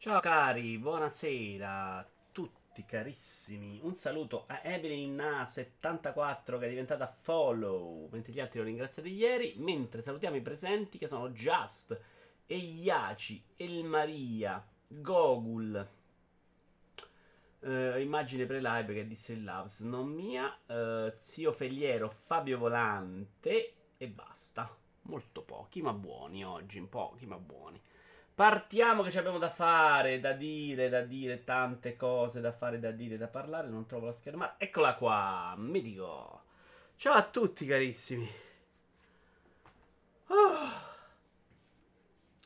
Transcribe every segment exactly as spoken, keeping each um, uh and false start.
Ciao cari, buonasera a tutti carissimi. Un saluto a Evelyn settantaquattro che è diventata follow, mentre gli altri lo ringraziate ieri. Mentre salutiamo i presenti che sono Just, Egliaci, Elmaria, Gogul. Uh, immagine pre-live che disse il Labs, non mia, uh, Zio Feliero, Fabio Volante e basta. Molto pochi ma buoni oggi, pochi ma buoni. Partiamo che ci abbiamo da fare, da dire, da dire tante cose, da fare, da dire, da parlare. Non trovo la schermata, eccola qua, mi dico. Ciao a tutti carissimi. Oh.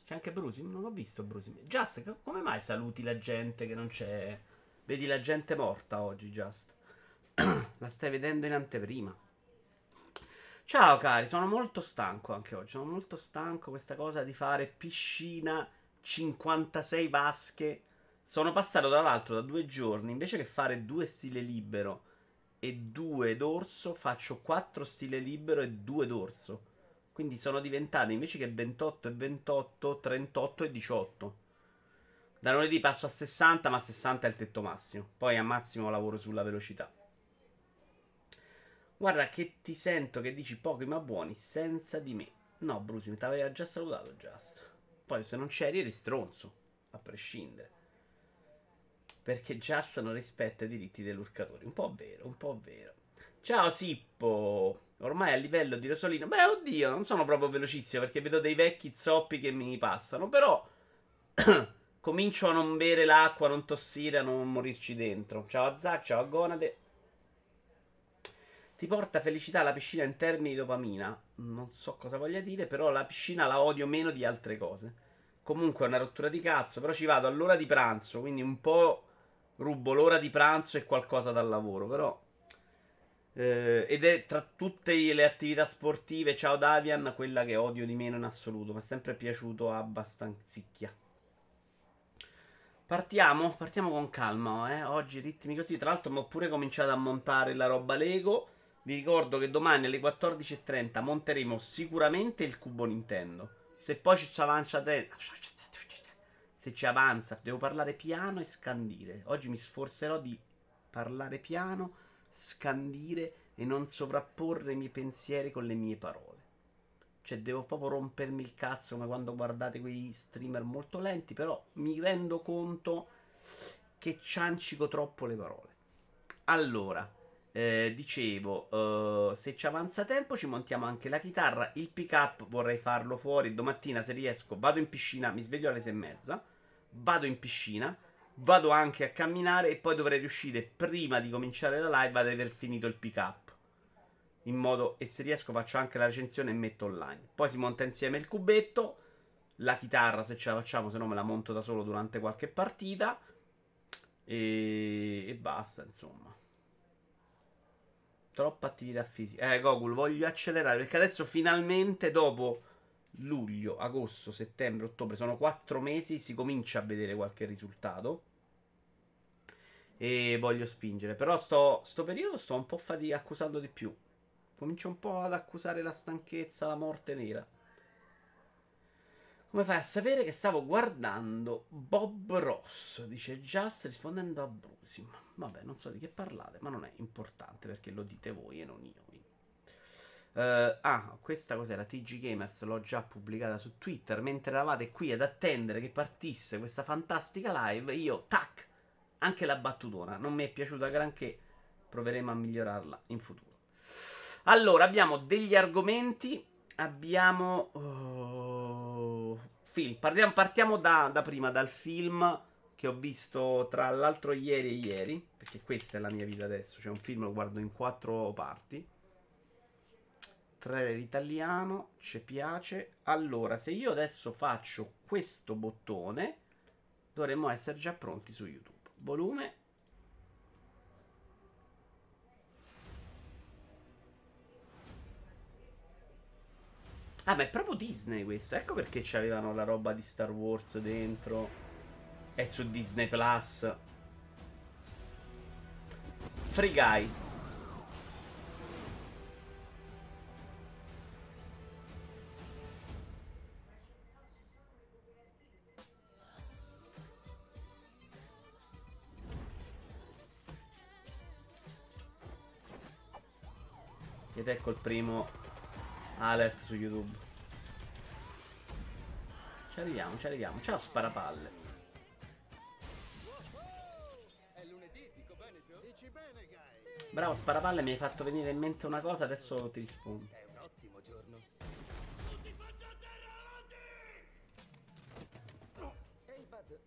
C'è anche Brusimi, non ho visto Brusimi. Just, come mai saluti la gente che non c'è? Vedi la gente morta oggi, Just. La stai vedendo in anteprima. Ciao cari, sono molto stanco anche oggi. Sono molto stanco questa cosa di fare piscina, cinquantasei vasche. Sono passato tra l'altro da due giorni. Invece che fare due stile libero e due dorso, faccio quattro stile libero e due dorso. Quindi sono diventate, invece che ventotto e ventotto, trentotto e diciotto. Da lunedì passo a sessanta, ma sessanta è il tetto massimo. Poi a massimo lavoro sulla velocità. Guarda che ti sento che dici pochi ma buoni senza di me. No, Bruce, mi t'aveva già salutato, Just. Poi se non c'eri eri stronzo, a prescindere. Perché Just non rispetta i diritti dell'urcatore. Un po' vero, un po' vero. Ciao Sippo. Ormai a livello di Rosolino. Beh, oddio, non sono proprio velocissimo perché vedo dei vecchi zoppi che mi passano. Però... comincio a non bere l'acqua, a non tossire, a non morirci dentro. Ciao a Zac, ciao a Gonade. Ti porta felicità la piscina in termini di dopamina? Non so cosa voglia dire, però la piscina la odio meno di altre cose. Comunque è una rottura di cazzo, però ci vado all'ora di pranzo, quindi un po' rubo l'ora di pranzo e qualcosa dal lavoro, però... Eh, ed è tra tutte le attività sportive, ciao Davian, quella che odio di meno in assoluto, mi è sempre piaciuto abbastanzicchia. Partiamo, partiamo con calma, eh? Oggi ritmi così, tra l'altro ho pure cominciato a montare la roba Lego. Vi ricordo che domani alle quattordici e trenta monteremo sicuramente il cubo Nintendo. Se poi ci avanza te... se ci avanza, devo parlare piano e scandire. Oggi mi sforzerò di parlare piano, scandire e non sovrapporre i miei pensieri con le mie parole. Cioè devo proprio rompermi il cazzo come quando guardate quei streamer molto lenti. Però mi rendo conto che ciancico troppo le parole. Allora, eh, dicevo, eh, se ci avanza tempo ci montiamo anche la chitarra. Il pick up vorrei farlo fuori domattina se riesco. Vado in piscina, mi sveglio alle sei e mezza. Vado in piscina, vado anche a camminare e poi dovrei riuscire prima di cominciare la live ad aver finito il pick up. In modo, e se riesco faccio anche la recensione e metto online. Poi si monta insieme il cubetto, la chitarra se ce la facciamo, se no me la monto da solo durante qualche partita e, e basta, insomma. Troppa attività fisica. Eh, Gogul, voglio accelerare perché adesso finalmente dopo luglio, agosto, settembre, ottobre, sono quattro mesi, si comincia a vedere qualche risultato. E voglio spingere, però sto, sto periodo sto un po' fatica accusando di più. Comincio un po' ad accusare la stanchezza, la morte nera. Come fai a sapere che stavo guardando Bob Ross? Dice Just rispondendo a Brusim. Vabbè, non so di che parlate, ma non è importante perché lo dite voi e non io. Uh, ah, questa cos'era? T G Gamers, l'ho già pubblicata su Twitter. Mentre eravate qui ad attendere che partisse questa fantastica live, io, tac, anche la battutona. Non mi è piaciuta granché, proveremo a migliorarla in futuro. Allora, abbiamo degli argomenti, abbiamo uh, film, Parliamo, partiamo da, da prima, dal film che ho visto tra l'altro ieri e ieri, perché questa è la mia vita adesso, cioè un film lo guardo in quattro parti, trailer italiano, ci piace. Allora, se io adesso faccio questo bottone, dovremmo essere già pronti su YouTube, volume... Ah, ma è proprio Disney questo. Ecco perché c'avevano la roba di Star Wars dentro. È su Disney Plus. Free Guy. siete ecco il primo alert su YouTube. Ci arriviamo, ci arriviamo. Ciao Sparapalle. Bravo Sparapalle, mi hai fatto venire in mente una cosa, adesso ti rispondo. È un ottimo giorno.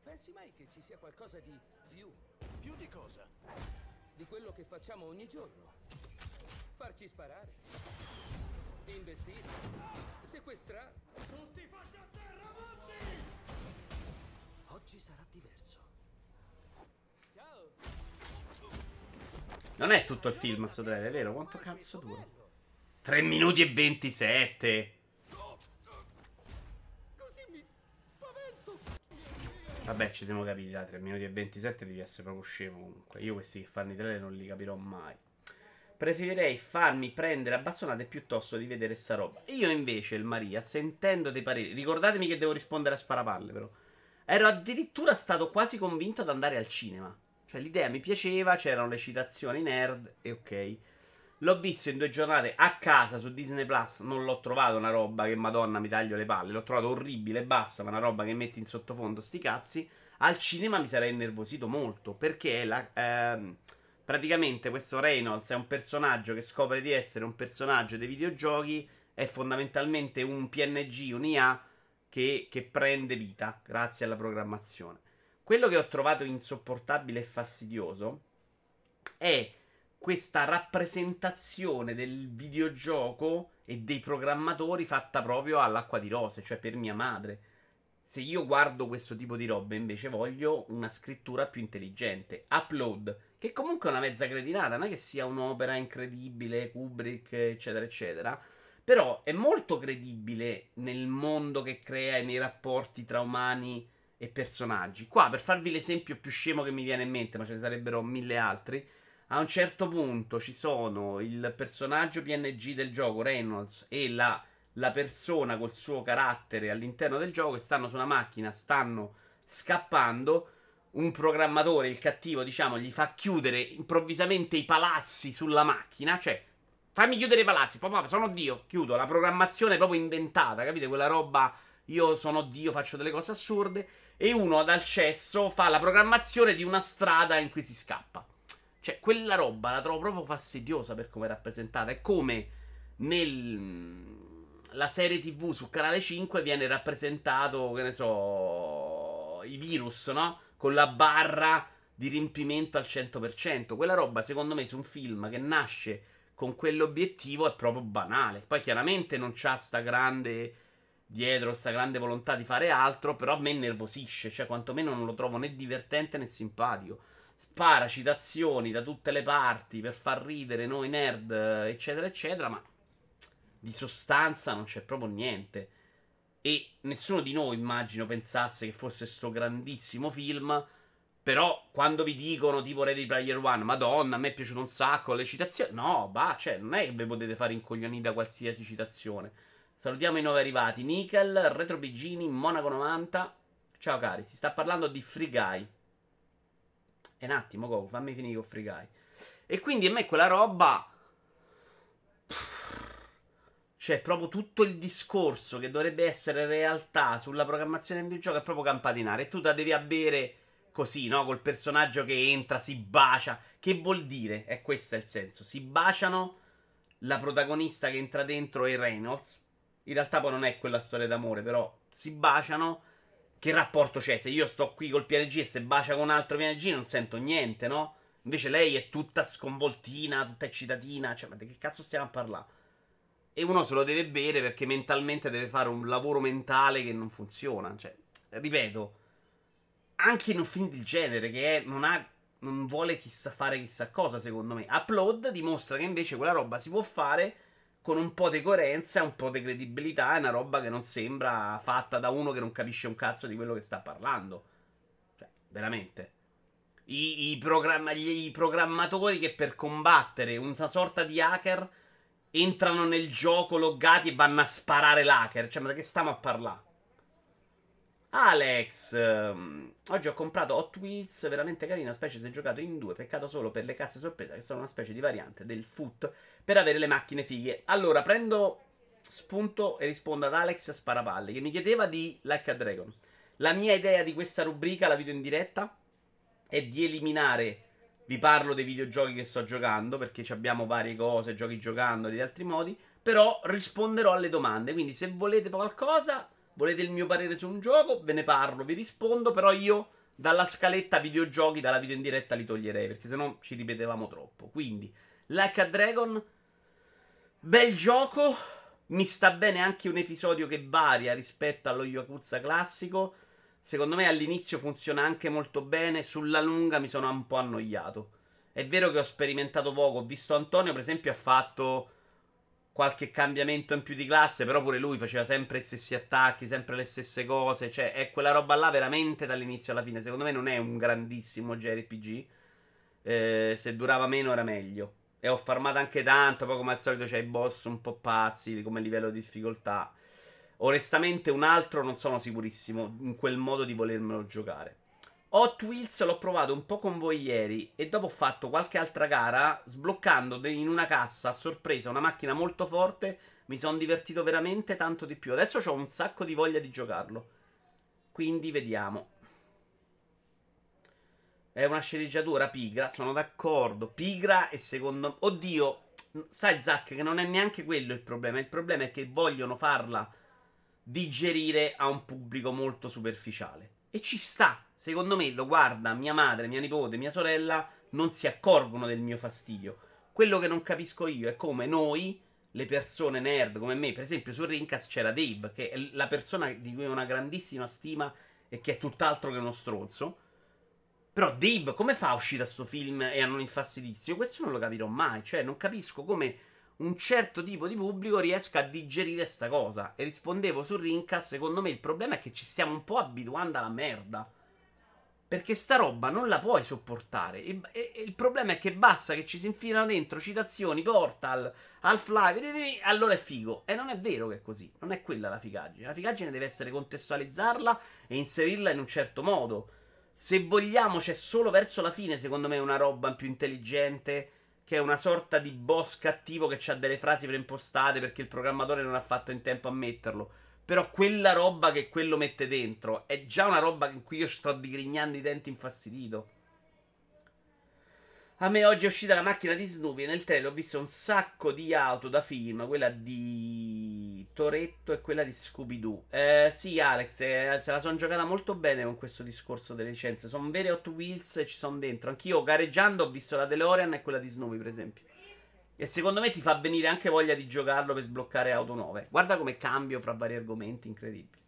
Pensi mai che ci sia qualcosa di più? Più di cosa? Di quello che facciamo ogni giorno. Farci sparare, investire, sequestrare. Tutti faccia a terra, Monti! Oggi sarà diverso. Ciao! Non è tutto il film, sto drive, è vero? Quanto cazzo dura? tre minuti e ventisette! Vabbè, ci siamo capiti, da tre minuti e ventisette devi essere proprio scemo comunque. Io questi che fanno i trailer non li capirò mai. Preferirei farmi prendere a bastonate piuttosto di vedere sta roba. Io invece, Elmaria, sentendo dei pareri... Ricordatemi che devo rispondere a Sparapalle, però. Ero addirittura stato quasi convinto ad andare al cinema. Cioè, l'idea mi piaceva, c'erano le citazioni nerd, e ok. L'ho visto in due giornate a casa su Disney Plus. Non l'ho trovato una roba che madonna mi taglio le palle. L'ho trovato orribile, basta. Ma una roba che metti in sottofondo, sti cazzi. Al cinema mi sarei innervosito molto. Perché la, ehm, praticamente questo Reynolds è un personaggio che scopre di essere un personaggio dei videogiochi. È fondamentalmente un P N G, un I A che, che prende vita grazie alla programmazione. Quello che ho trovato insopportabile e fastidioso è questa rappresentazione del videogioco e dei programmatori fatta proprio all'acqua di rose, cioè per mia madre. Se io guardo questo tipo di robe invece voglio una scrittura più intelligente. Upload, che comunque è una mezza cretinata, non è che sia un'opera incredibile, Kubrick, eccetera, eccetera. Però è molto credibile nel mondo che crea e nei rapporti tra umani e personaggi. Qua, per farvi l'esempio più scemo che mi viene in mente, ma ce ne sarebbero mille altri... A un certo punto ci sono il personaggio P N G del gioco, Reynolds, e la, la persona col suo carattere all'interno del gioco che stanno su una macchina, stanno scappando. Un programmatore, il cattivo, diciamo, gli fa chiudere improvvisamente i palazzi sulla macchina. Cioè, fammi chiudere i palazzi, papà, sono Dio, chiudo. La programmazione è proprio inventata, capite? Quella roba, io sono Dio, faccio delle cose assurde. E uno dal cesso fa la programmazione di una strada in cui si scappa. Cioè, quella roba la trovo proprio fastidiosa per come è rappresentata. È come nella serie tv su Canale cinque viene rappresentato, che ne so, i virus, no? Con la barra di riempimento al cento per cento. Quella roba, secondo me, su un film che nasce con quell'obiettivo è proprio banale. Poi, chiaramente, non c'ha sta grande... dietro, sta grande volontà di fare altro, però a me nervosisce. Cioè, quantomeno non lo trovo né divertente né simpatico. Spara citazioni da tutte le parti per far ridere noi nerd, eccetera, eccetera, ma di sostanza non c'è proprio niente. E nessuno di noi, immagino, pensasse che fosse sto grandissimo film. Però quando vi dicono tipo Ready Player One, madonna, a me è piaciuto un sacco le citazioni. No, bah, cioè, non è che vi potete fare incoglionire da qualsiasi citazione. Salutiamo i nuovi arrivati. Nickel, Retro Pigini, Monaco novanta. Ciao cari, si sta parlando di Free Guy. Un attimo, Goku, fammi finire con Free Guy. E quindi a me quella roba, cioè proprio tutto il discorso che dovrebbe essere realtà sulla programmazione del gioco è proprio campatinare. E tu la devi abbere così, no? Col personaggio che entra, si bacia. Che vuol dire? E questo è il senso. Si baciano la protagonista che entra dentro e Reynolds. In realtà poi non è quella storia d'amore, però si baciano. Che rapporto c'è? Se io sto qui col P N G e se bacia con un altro P N G non sento niente, no? Invece lei è tutta sconvoltina, tutta eccitatina. Cioè, ma di che cazzo stiamo a parlare? E uno se lo deve bere perché mentalmente deve fare un lavoro mentale che non funziona. Cioè, ripeto, anche in un film del genere che è, non, ha, non vuole chissà fare chissà cosa, secondo me. Upload dimostra che invece quella roba si può fare... con un po' di coerenza, un po' di credibilità, è una roba che non sembra fatta da uno che non capisce un cazzo di quello che sta parlando. Cioè, veramente. I, i, programma, gli, i programmatori che per combattere una sorta di hacker entrano nel gioco loggati e vanno a sparare l'hacker. Cioè, ma da che stiamo a parlare? Alex, um, oggi ho comprato Hot Wheels, veramente carina, specie se giocato in due, peccato solo per le casse sorpresa che sono una specie di variante del Foot per avere le macchine fighe. Allora, prendo spunto e rispondo ad Alex Sparapalle che mi chiedeva di Like a Dragon. La mia idea di questa rubrica, la video in diretta, è di eliminare, vi parlo dei videogiochi che sto giocando perché abbiamo varie cose, giochi giocando di altri modi, però risponderò alle domande, quindi se volete qualcosa, volete il mio parere su un gioco, ve ne parlo, vi rispondo, però io dalla scaletta videogiochi, dalla video in diretta li toglierei perché sennò ci ripetevamo troppo. Quindi Like a Dragon, bel gioco, mi sta bene anche un episodio che varia rispetto allo Yakuza classico. Secondo me all'inizio funziona anche molto bene, sulla lunga mi sono un po' annoiato. È vero che ho sperimentato poco, ho visto Antonio per esempio ha fatto qualche cambiamento in più di classe, però pure lui faceva sempre gli stessi attacchi, sempre le stesse cose, cioè è quella roba là veramente dall'inizio alla fine. Secondo me non è un grandissimo J R P G, eh, se durava meno era meglio. E ho farmato anche tanto, poi come al solito c'è i boss un po' pazzi come livello di difficoltà. Onestamente un altro non sono sicurissimo in quel modo di volermelo giocare. Hot Wheels l'ho provato un po' con voi ieri e dopo ho fatto qualche altra gara sbloccando in una cassa a sorpresa una macchina molto forte. Mi sono divertito veramente tanto di più. Adesso ho un sacco di voglia di giocarlo, quindi vediamo. È una sceneggiatura pigra, sono d'accordo. Pigra e secondo... Oddio, sai Zack che non è neanche quello il problema. Il problema è che vogliono farla digerire a un pubblico molto superficiale. E ci sta. Secondo me lo guarda mia madre, mia nipote, mia sorella, non si accorgono del mio fastidio. Quello che non capisco io è come noi, le persone nerd come me, per esempio su Rincas c'era Dave, che è la persona di cui ho una grandissima stima e che è tutt'altro che uno stronzo. Però Dave come fa a uscire da sto film e a non infastidirsi? Io questo non lo capirò mai, cioè non capisco come un certo tipo di pubblico riesca a digerire sta cosa. E rispondevo su Rincas, secondo me il problema è che ci stiamo un po' abituando alla merda, perché sta roba non la puoi sopportare. E, e, e il problema è che basta che ci si infilano dentro citazioni, Portal, Half-Life, allora è figo. E non è vero che è così, non è quella la figaggine. La figaggine deve essere contestualizzarla e inserirla in un certo modo. Se vogliamo c'è solo verso la fine, secondo me, una roba più intelligente, che è una sorta di boss cattivo che ha delle frasi preimpostate perché il programmatore non ha fatto in tempo a metterlo. Però quella roba che quello mette dentro è già una roba in cui io sto digrignando i denti infastidito. A me oggi è uscita la macchina di Snoopy e nel trailer ho visto un sacco di auto da film, quella di Toretto e quella di Scooby-Doo. Eh, sì Alex, eh, se la sono giocata molto bene con questo discorso delle licenze. Sono vere Hot Wheels e ci sono dentro. Anch'io gareggiando ho visto la DeLorean e quella di Snoopy per esempio. E secondo me ti fa venire anche voglia di giocarlo per sbloccare auto nuove. Guarda come cambio fra vari argomenti, incredibile.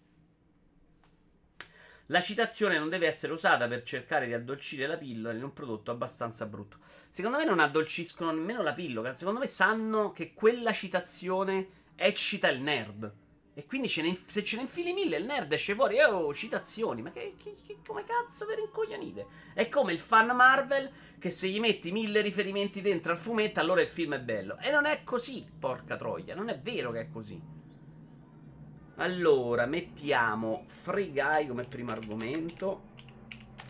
La citazione non deve essere usata per cercare di addolcire la pillola in un prodotto abbastanza brutto. Secondo me non addolciscono nemmeno la pillola. Secondo me sanno che quella citazione eccita il nerd. E quindi ce ne, se ce ne infili mille il nerd esce fuori. Oh, citazioni, ma che, che, che come cazzo per incoglionite? È come il fan Marvel che se gli metti mille riferimenti dentro al fumetto allora il film è bello. E non è così, porca troia, non è vero che è così. Allora, mettiamo Free Guy come primo argomento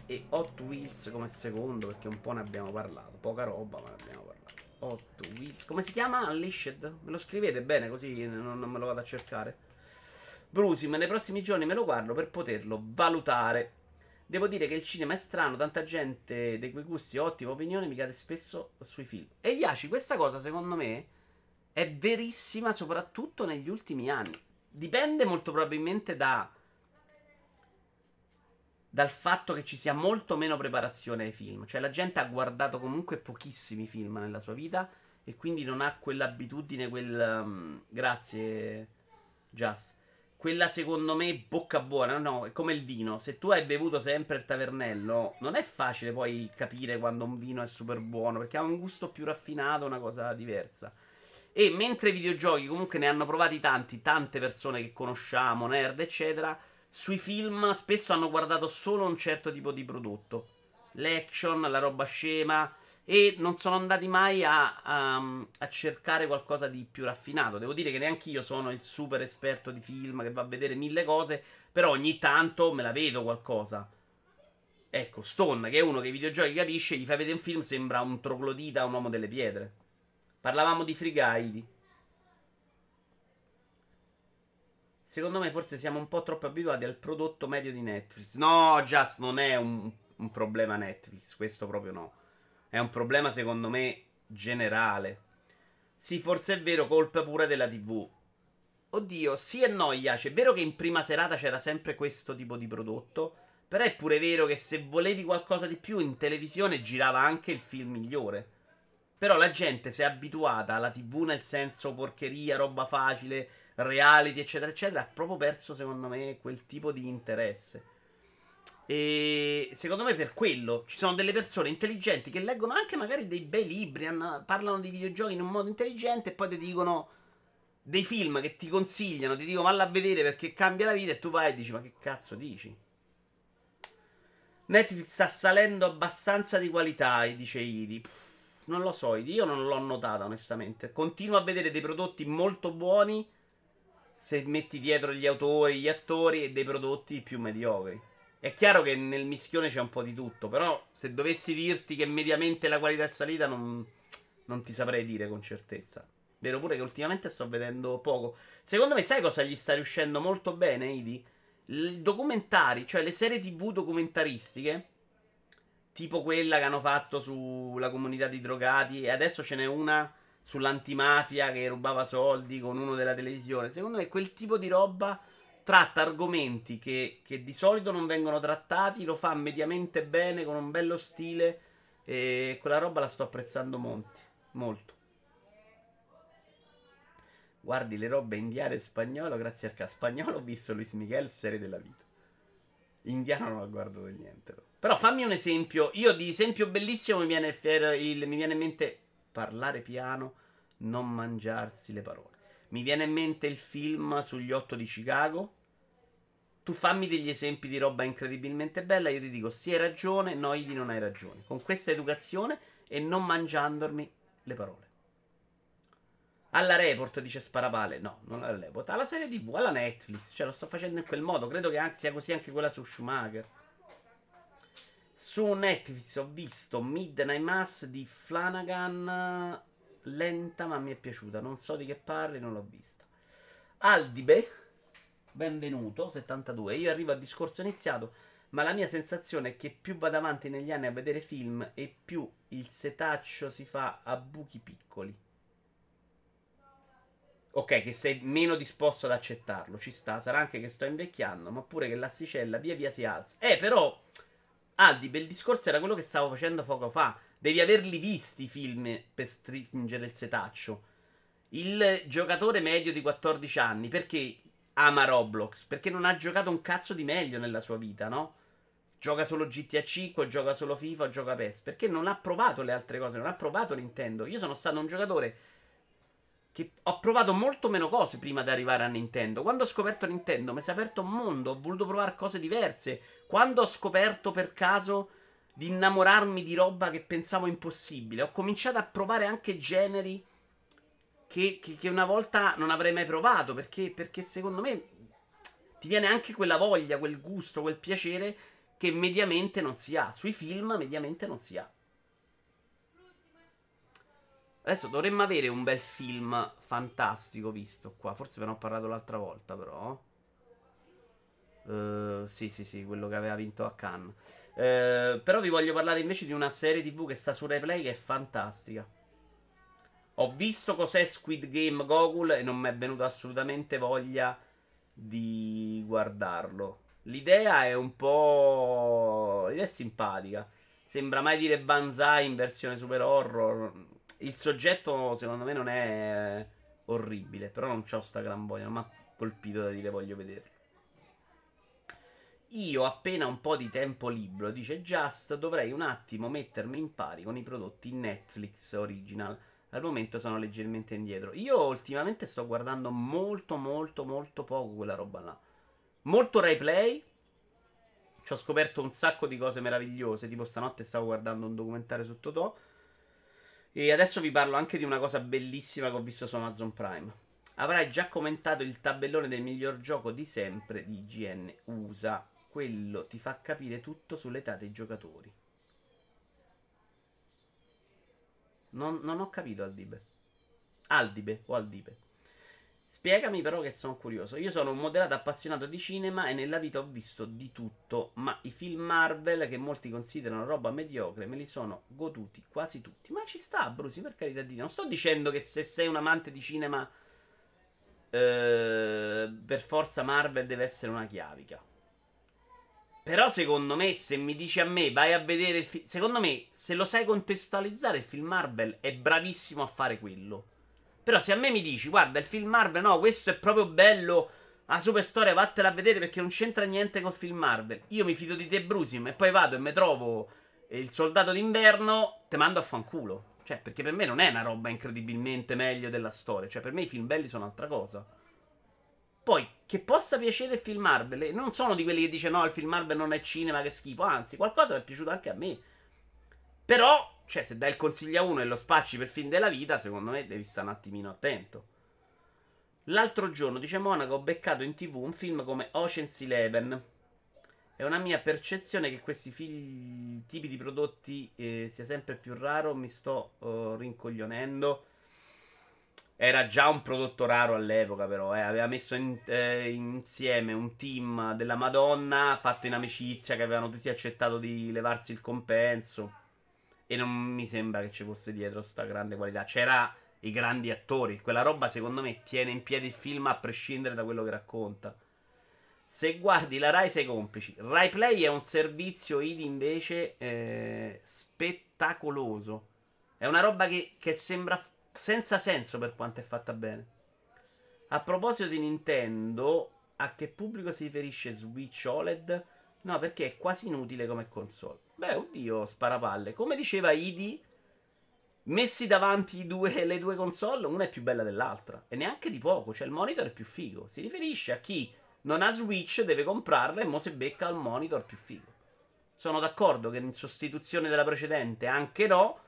e Hot Wheels come secondo, perché un po' ne abbiamo parlato, poca roba ma ne abbiamo parlato. Hot Wheels, come si chiama? Unleashed? Me lo scrivete bene così non, non me lo vado a cercare. Brusimi, ma nei prossimi giorni me lo guardo per poterlo valutare. Devo dire che il cinema è strano, tanta gente dei cui gusti ho ottima opinione mi cade spesso sui film. E Iaci, questa cosa secondo me è verissima soprattutto negli ultimi anni. Dipende molto probabilmente da dal fatto che ci sia molto meno preparazione ai film. Cioè la gente ha guardato comunque pochissimi film nella sua vita e quindi non ha quell'abitudine, quel... Um, grazie, Just. Quella secondo me bocca buona, no, è come il vino. Se tu hai bevuto sempre il tavernello, non è facile poi capire quando un vino è super buono, perché ha un gusto più raffinato, una cosa diversa. E mentre i videogiochi comunque ne hanno provati tanti, tante persone che conosciamo, nerd, eccetera, sui film spesso hanno guardato solo un certo tipo di prodotto. L'action, la roba scema, e non sono andati mai a, a, a cercare qualcosa di più raffinato. Devo dire che neanche io sono il super esperto di film che va a vedere mille cose, però ogni tanto me la vedo qualcosa. Ecco, Stone, che è uno che i videogiochi capisce, gli fai vedere un film, sembra un troglodita, un uomo delle pietre. Parlavamo di Free Guy. Secondo me forse siamo un po' troppo abituati al prodotto medio di Netflix. No, Just non è un, un problema Netflix, questo proprio no. È un problema secondo me generale. Sì, forse è vero, colpa pure della tivù. Oddio, sì e no, Iaci. È vero che in prima serata c'era sempre questo tipo di prodotto, però è pure vero che se volevi qualcosa di più in televisione girava anche il film migliore. Però la gente si è abituata alla tivù nel senso porcheria, roba facile, reality eccetera eccetera. Ha proprio perso secondo me quel tipo di interesse. E secondo me per quello ci sono delle persone intelligenti che leggono anche magari dei bei libri, parlano di videogiochi in un modo intelligente e poi ti dicono dei film che ti consigliano, ti dicono valla a vedere perché cambia la vita, e tu vai e dici ma che cazzo dici? Netflix sta salendo abbastanza di qualità, dice Idi. Pff, non lo so, Idi, io non l'ho notata onestamente. Continuo a vedere dei prodotti molto buoni se metti dietro gli autori, gli attori, e dei prodotti più mediocri. È chiaro che nel mischione c'è un po' di tutto, però se dovessi dirti che mediamente la qualità è salita non, non ti saprei dire con certezza. Vero pure che ultimamente sto vedendo poco. Secondo me sai cosa gli sta riuscendo molto bene, Idi? I documentari, cioè le serie tivù documentaristiche, tipo quella che hanno fatto sulla comunità di drogati, e adesso ce n'è una sull'antimafia che rubava soldi con uno della televisione. Secondo me quel tipo di roba tratta argomenti che, che di solito non vengono trattati, lo fa mediamente bene, con un bello stile, e quella roba la sto apprezzando molti, molto. Guardi le robe indiane e spagnolo, grazie al caspagnolo ho visto Luis Miguel, serie della vita. Indiano non ho guardato niente. Però fammi un esempio. Io di esempio bellissimo mi viene, il, mi viene in mente parlare piano, non mangiarsi le parole. Mi viene in mente il film sugli otto di Chicago. Tu fammi degli esempi di roba incredibilmente bella, io ti dico sì hai ragione, no Idi non hai ragione. Con questa educazione e non mangiandomi le parole. Alla Report, dice Sparapalle. No, non alla Report. Alla serie tivù, alla Netflix. Cioè, lo sto facendo in quel modo. Credo che sia così anche quella su Schumacher. Su Netflix ho visto Midnight Mass di Flanagan. Lenta, ma mi è piaciuta. Non so di che parli, non l'ho vista. Aldibe, benvenuto, settantadue. Io arrivo a discorso iniziato, ma la mia sensazione è che più vado avanti negli anni a vedere film e più il setaccio si fa a buchi piccoli. Ok, che sei meno disposto ad accettarlo, ci sta, sarà anche che sto invecchiando, ma pure che l'asticella via via si alza. Eh, però, Aldi, bel discorso era quello che stavo facendo poco fa. Devi averli visti i film per stringere il setaccio. Il giocatore medio di quattordici anni, perché ama Roblox? Perché non ha giocato un cazzo di meglio nella sua vita, no? Gioca solo G T A cinque, gioca solo FIFA, gioca P E S. Perché non ha provato le altre cose, non ha provato Nintendo. Io sono stato un giocatore che ho provato molto meno cose prima di arrivare a Nintendo. Quando ho scoperto Nintendo mi si è aperto un mondo, ho voluto provare cose diverse. Quando ho scoperto per caso di innamorarmi di roba che pensavo impossibile, ho cominciato a provare anche generi che, che, che una volta non avrei mai provato, perché, perché secondo me ti viene anche quella voglia, quel gusto, quel piacere che mediamente non si ha. Sui film mediamente non si ha. Adesso dovremmo avere un bel film fantastico visto qua. Forse ve ne ho parlato l'altra volta però. Uh, sì sì sì, quello che aveva vinto a Cannes. Uh, però vi voglio parlare invece di una serie tivù che sta su Replay che è fantastica. Ho visto cos'è Squid Game Gogul e non mi è venuta assolutamente voglia di guardarlo. L'idea è un po'... l'idea è simpatica. Sembra mai dire Banzai in versione super horror. Il soggetto secondo me non è orribile, però non c'ho sta gran voglia, non mi ha colpito da dire voglio vederlo. Io appena un po' di tempo libero, dice Just, dovrei un attimo mettermi in pari con i prodotti Netflix original. Al momento sono leggermente indietro. Io ultimamente sto guardando molto molto molto poco quella roba là. Molto Replay. Ci ho scoperto un sacco di cose meravigliose, tipo stanotte stavo guardando un documentario su Totò. E adesso vi parlo anche di una cosa bellissima che ho visto su Amazon Prime. avrai già commentato il tabellone del miglior gioco di sempre di I G N U S A. Quello ti fa capire tutto sull'età dei giocatori. Non, non ho capito Aldibe. Aldibe o Aldibe. Spiegami però che sono curioso. Io sono un moderato appassionato di cinema e nella vita ho visto di tutto, ma i film Marvel che molti considerano roba mediocre me li sono goduti quasi tutti. Ma ci sta, Brusi, per carità di Dio. Non sto dicendo che se sei un amante di cinema eh, per forza Marvel deve essere una chiavica. Però secondo me se mi dici a me vai a vedere il film, secondo me se lo sai contestualizzare il film Marvel è bravissimo a fare quello. Però se a me mi dici, guarda, il film Marvel, no, questo è proprio bello, la superstoria vattela a vedere perché non c'entra niente col film Marvel. Io mi fido di te, Brusimi, e poi vado e mi trovo il soldato d'inverno, te mando a fanculo. Cioè, perché per me non è una roba incredibilmente meglio della storia. Cioè, per me i film belli sono altra cosa. Poi, che possa piacere il film Marvel, non sono di quelli che dice, no, il film Marvel non è cinema, che schifo. Anzi, qualcosa mi è piaciuto anche a me. Però... cioè, se dai il consiglio a uno e lo spacci per fin della vita, secondo me devi stare un attimino attento. L'altro giorno, dice Monaco, ho beccato in tv un film come Ocean's Eleven. È una mia percezione che questi figli, tipi di prodotti eh, sia sempre più raro. Mi sto oh, rincoglionendo. Era già un prodotto raro all'epoca, però. Eh. Aveva messo in, eh, insieme un team della Madonna, fatto in amicizia, che avevano tutti accettato di levarsi il compenso. E non mi sembra che ci fosse dietro sta grande qualità. C'era i grandi attori. Quella roba secondo me tiene in piedi il film a prescindere da quello che racconta. Se guardi la Rai sei complici. Rai Play è un servizio I D invece eh, spettacoloso. È una roba che, che sembra senza senso per quanto è fatta bene. A proposito di Nintendo, a che pubblico si riferisce Switch O L E D? No, perché è quasi inutile come console. Beh, oddio, Sparapalle. Come diceva Idi, messi davanti i due, le due console, una è più bella dell'altra. E neanche di poco, cioè il monitor è più figo. Si riferisce a chi non ha Switch, deve comprarla e mo se becca il monitor più figo. Sono d'accordo che in sostituzione della precedente anche no,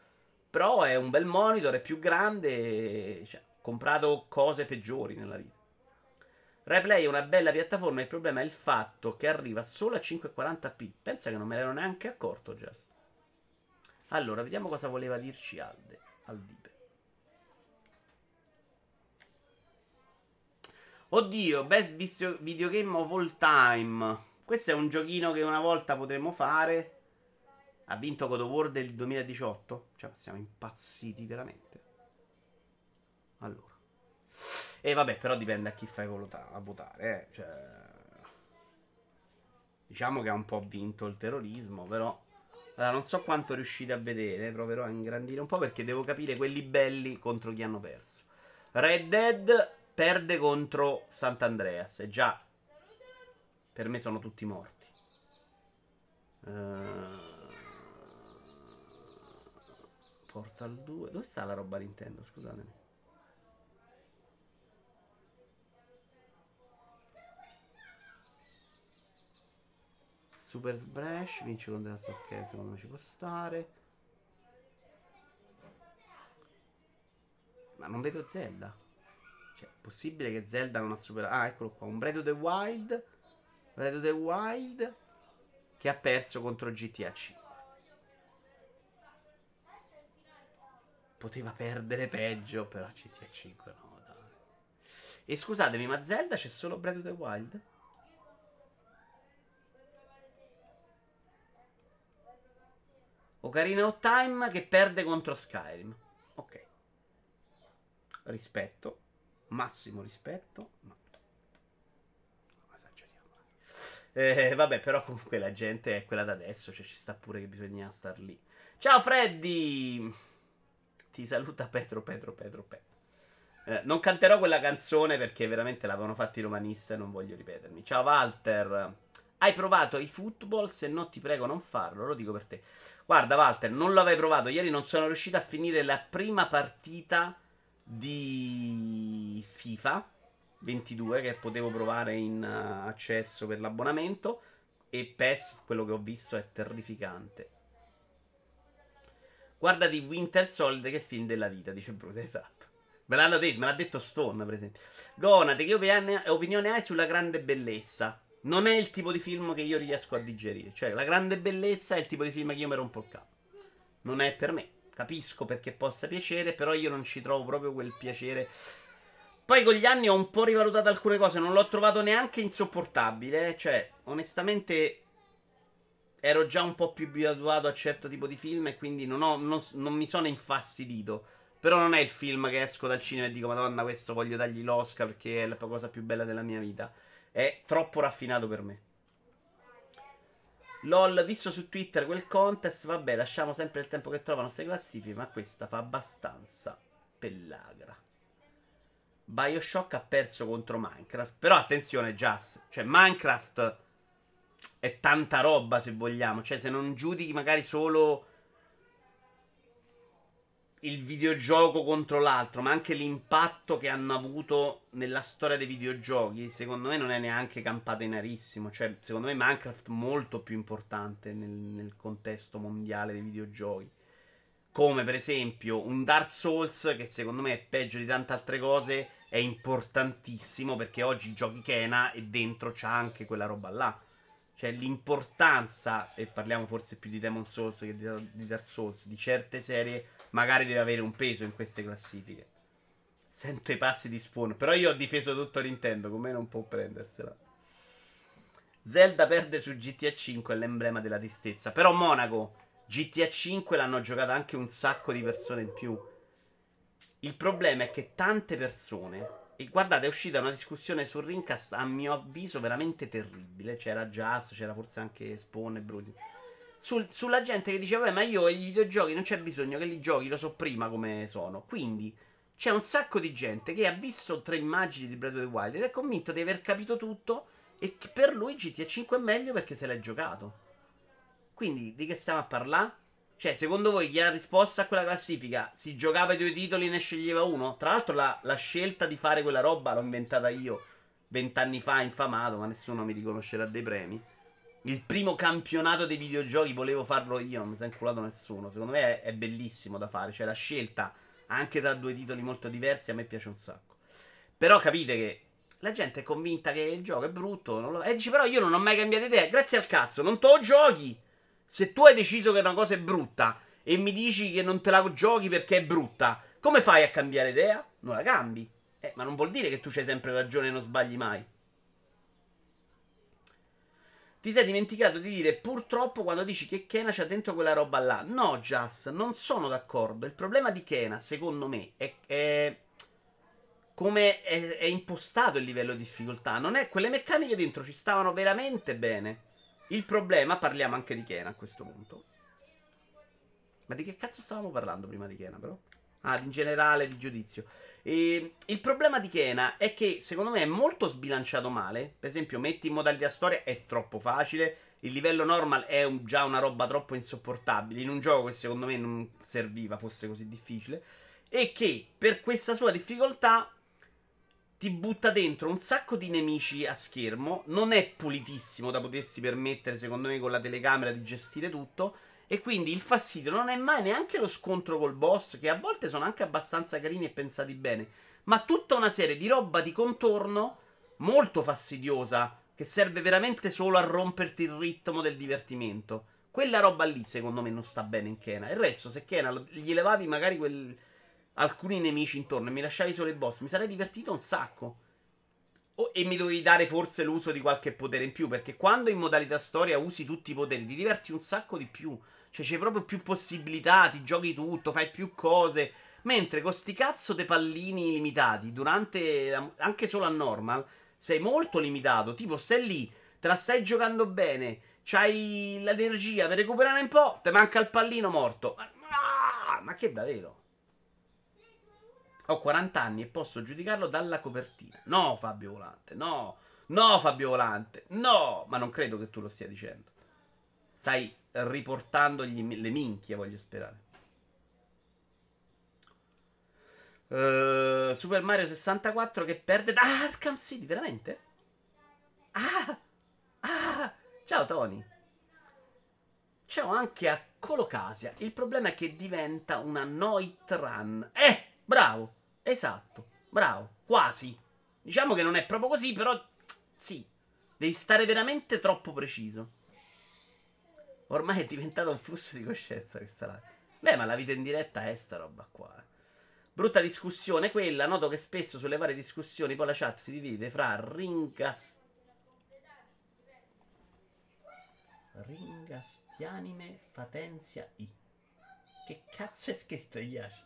però è un bel monitor, è più grande, cioè, ho comprato cose peggiori nella vita. Replay è una bella piattaforma, il problema è il fatto che arriva solo a cinquecentoquaranta p. Pensa che non me l'ero neanche accorto, Just. Allora, vediamo cosa voleva dirci Alde, Aldibe. Oddio, best videogame of all time. Questo è un giochino che una volta potremmo fare. Ha vinto God of War del duemiladiciotto. Cioè, siamo impazziti veramente. Allora. E vabbè, però dipende a chi fai vota- a votare, eh. Cioè, diciamo che ha un po' vinto il terrorismo, però. Allora, non so quanto riuscite a vedere, proverò a ingrandire un po' perché devo capire quelli belli contro chi hanno perso. Red Dead perde contro Sant'Andreas, e già per me sono tutti morti. Uh... Portal due, dove sta la roba Nintendo? Scusatemi. Super Smash vince con Death, ok, secondo me ci può stare. Ma non vedo Zelda. Cioè, possibile che Zelda non ha superato. Ah, eccolo qua, un Breath of the Wild. Breath of the Wild che ha perso contro G T A cinque. Poteva perdere peggio, però G T A cinque no, dai. E scusatemi, ma Zelda c'è solo Breath of the Wild? Ocarina of Time che perde contro Skyrim. Ok. Rispetto. Massimo rispetto. No. Non esageriamo. Eh, vabbè, però comunque la gente è quella da adesso. Cioè ci sta pure che bisogna star lì. Ciao Freddy! Ti saluta Petro, Petro, Petro, Petro. Eh, non canterò quella canzone perché veramente l'avevano fatta i romanista e non voglio ripetermi. Ciao Walter! Hai provato i football? Se no ti prego non farlo, lo dico per te. Guarda Walter, non l'avevi provato. Ieri non sono riuscito a finire la prima partita di FIFA ventidue che potevo provare in uh, accesso per l'abbonamento. E P E S, quello che ho visto è terrificante. Guarda di Winter Soldier che film della vita, dice Bruce, esatto. Me l'hanno detto, me l'ha detto Stone, per esempio. Gonate, che opinione hai sulla grande bellezza? Non è il tipo di film che io riesco a digerire. Cioè, la grande bellezza è il tipo di film che io mi rompo il capo. Non è per me. Capisco perché possa piacere, però io non ci trovo proprio quel piacere. Poi con gli anni ho un po' rivalutato alcune cose. Non l'ho trovato neanche insopportabile. Cioè, onestamente, ero già un po' più abituato a certo tipo di film e quindi non, ho, non, non mi sono infastidito. Però non è il film che esco dal cinema e dico Madonna, questo voglio dargli l'Oscar perché è la cosa più bella della mia vita. È troppo raffinato per me. Lol, visto su Twitter quel contest, vabbè, lasciamo sempre il tempo che trovano queste classifiche, ma questa fa abbastanza pellagra. BioShock ha perso contro Minecraft, però attenzione Just, cioè Minecraft è tanta roba se vogliamo, cioè se non giudichi magari solo il videogioco contro l'altro, ma anche l'impatto che hanno avuto nella storia dei videogiochi, secondo me non è neanche campato in arissimo. Cioè, secondo me Minecraft è molto più importante nel, nel contesto mondiale dei videogiochi. Come per esempio un Dark Souls, che secondo me è peggio di tante altre cose, è importantissimo perché oggi giochi Kena e dentro c'ha anche quella roba là. Cioè l'importanza, e parliamo forse più di Demon Souls che di Dark Souls, di certe serie magari deve avere un peso in queste classifiche. Sento i passi di Spawn, però io ho difeso tutto Nintendo, con me non può prendersela. Zelda perde su G T A cinque, è l'emblema della tristezza. Però Monaco, G T A cinque l'hanno giocata anche un sacco di persone in più. Il problema è che tante persone... E guardate, è uscita una discussione su Rincas, a mio avviso, veramente terribile. C'era Just, c'era forse anche Spawn e Brusimi. Sul, sulla gente che diceva, vabbè, ma io i videogiochi non c'è bisogno che li giochi, lo so prima come sono. Quindi c'è un sacco di gente che ha visto tre immagini di Breath of the Wild ed è convinto di aver capito tutto e che per lui G T A cinque è meglio perché se l'è giocato. Quindi di che stiamo a parlare? Cioè, secondo voi chi ha risposto a quella classifica si giocava i due titoli e ne sceglieva uno? Tra l'altro la, la scelta di fare quella roba l'ho inventata io vent'anni fa, infamato, ma nessuno mi riconoscerà dei premi. Il primo campionato dei videogiochi volevo farlo io, non mi si è inculato nessuno. Secondo me è, è bellissimo da fare. Cioè la scelta, anche tra due titoli molto diversi, a me piace un sacco. Però capite che la gente è convinta che il gioco è brutto non lo... E dici però io non ho mai cambiato idea. Grazie al cazzo, non te lo giochi. Se tu hai deciso che una cosa è brutta e mi dici che non te la giochi perché è brutta, come fai a cambiare idea? Non la cambi. Eh, ma non vuol dire che tu c'hai sempre ragione e non sbagli mai. Ti sei dimenticato di dire purtroppo quando dici che Kena c'ha dentro quella roba là. No, Just, non sono d'accordo. Il problema di Kena, secondo me, è, è come è, è impostato il livello di difficoltà. Non è, quelle meccaniche dentro ci stavano veramente bene. Il problema, parliamo anche di Kena a questo punto. Ma di che cazzo stavamo parlando prima di Kena, però? Ah, in generale, di giudizio. E il problema di Kena è che secondo me è molto sbilanciato male. Per esempio metti in modalità storia è troppo facile, il livello normal è un, già una roba troppo insopportabile in un gioco che secondo me non serviva fosse così difficile, e che per questa sua difficoltà ti butta dentro un sacco di nemici a schermo. Non è pulitissimo da potersi permettere secondo me con la telecamera di gestire tutto, e quindi il fastidio non è mai neanche lo scontro col boss, che a volte sono anche abbastanza carini e pensati bene, ma tutta una serie di roba di contorno molto fastidiosa, che serve veramente solo a romperti il ritmo del divertimento. Quella roba lì secondo me non sta bene in Kena. Il resto, se Kena lo, gli levavi magari quel, alcuni nemici intorno e mi lasciavi solo i boss, mi sarei divertito un sacco. Oh, e mi dovevi dare forse l'uso di qualche potere in più, perché quando in modalità storia usi tutti i poteri ti diverti un sacco di più. Cioè c'è proprio più possibilità, ti giochi tutto, fai più cose. Mentre con sti cazzo dei pallini limitati, durante, anche solo a normal, sei molto limitato. Tipo sei lì, te la stai giocando bene, c'hai l'energia per recuperare un po', te manca il pallino morto. Ah, ma che davvero? Ho quaranta anni e posso giudicarlo dalla copertina. No Fabio Volante, no. No Fabio Volante, no. Ma non credo che tu lo stia dicendo. Stai riportando gli, le minchie, voglio sperare. Uh, Super Mario sessantaquattro che perde da Arkham City, veramente? Ah, ah, ciao Tony. Ciao anche a Colocasia. Il problema è che diventa una Night Run. Eh, bravo. Esatto, bravo, quasi. Diciamo che non è proprio così, però sì, devi stare veramente troppo preciso. Ormai è diventato un flusso di coscienza questa live. Beh, ma la vita in diretta è sta roba qua. Eh. Brutta discussione quella. Noto che spesso sulle varie discussioni poi la chat si divide fra Rincas... Ringastianime Fatenzia I. Che cazzo è scritto Iaci?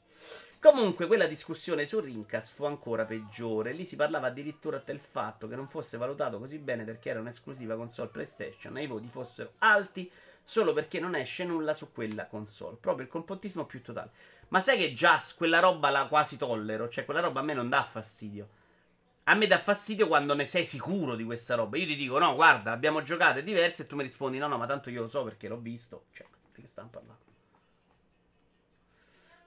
Comunque quella discussione su Rincas fu ancora peggiore. Lì si parlava addirittura del fatto che non fosse valutato così bene perché era un'esclusiva console PlayStation e i voti fossero alti solo perché non esce nulla su quella console. Proprio il complottismo più totale. Ma sai che Just quella roba la quasi tollero. Cioè quella roba a me non dà fastidio. A me dà fastidio quando ne sei sicuro di questa roba. Io ti dico no guarda abbiamo giocate diverse e tu mi rispondi no no ma tanto io lo so perché l'ho visto. Cioè di che stanno parlando?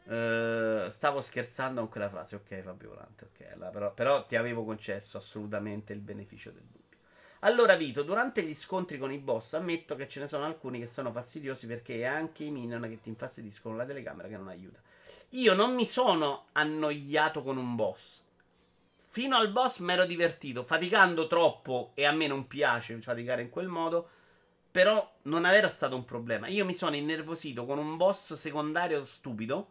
Uh, stavo scherzando con quella frase. Ok Fabio Volante, ok la, però, però ti avevo concesso assolutamente il beneficio del dubbio. Allora Vito, durante gli scontri con i boss ammetto che ce ne sono alcuni che sono fastidiosi perché è anche i minion che ti infastidiscono la telecamera che non aiuta. Io non mi sono annoiato con un boss. Fino al boss mi ero divertito, faticando troppo e a me non piace faticare in quel modo, però non era stato un problema. Io mi sono innervosito con un boss secondario stupido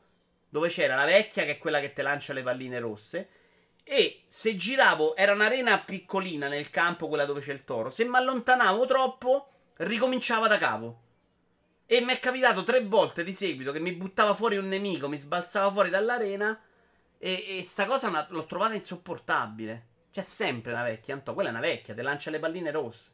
dove c'era la vecchia che è quella che te lancia le palline rosse e se giravo, era un'arena piccolina nel campo quella dove c'è il toro, se mi allontanavo troppo ricominciava da capo e mi è capitato tre volte di seguito che mi buttava fuori un nemico, mi sbalzava fuori dall'arena e, e sta cosa una, l'ho trovata insopportabile. C'è sempre una vecchia, Anto, quella è una vecchia, te lancia le palline rosse.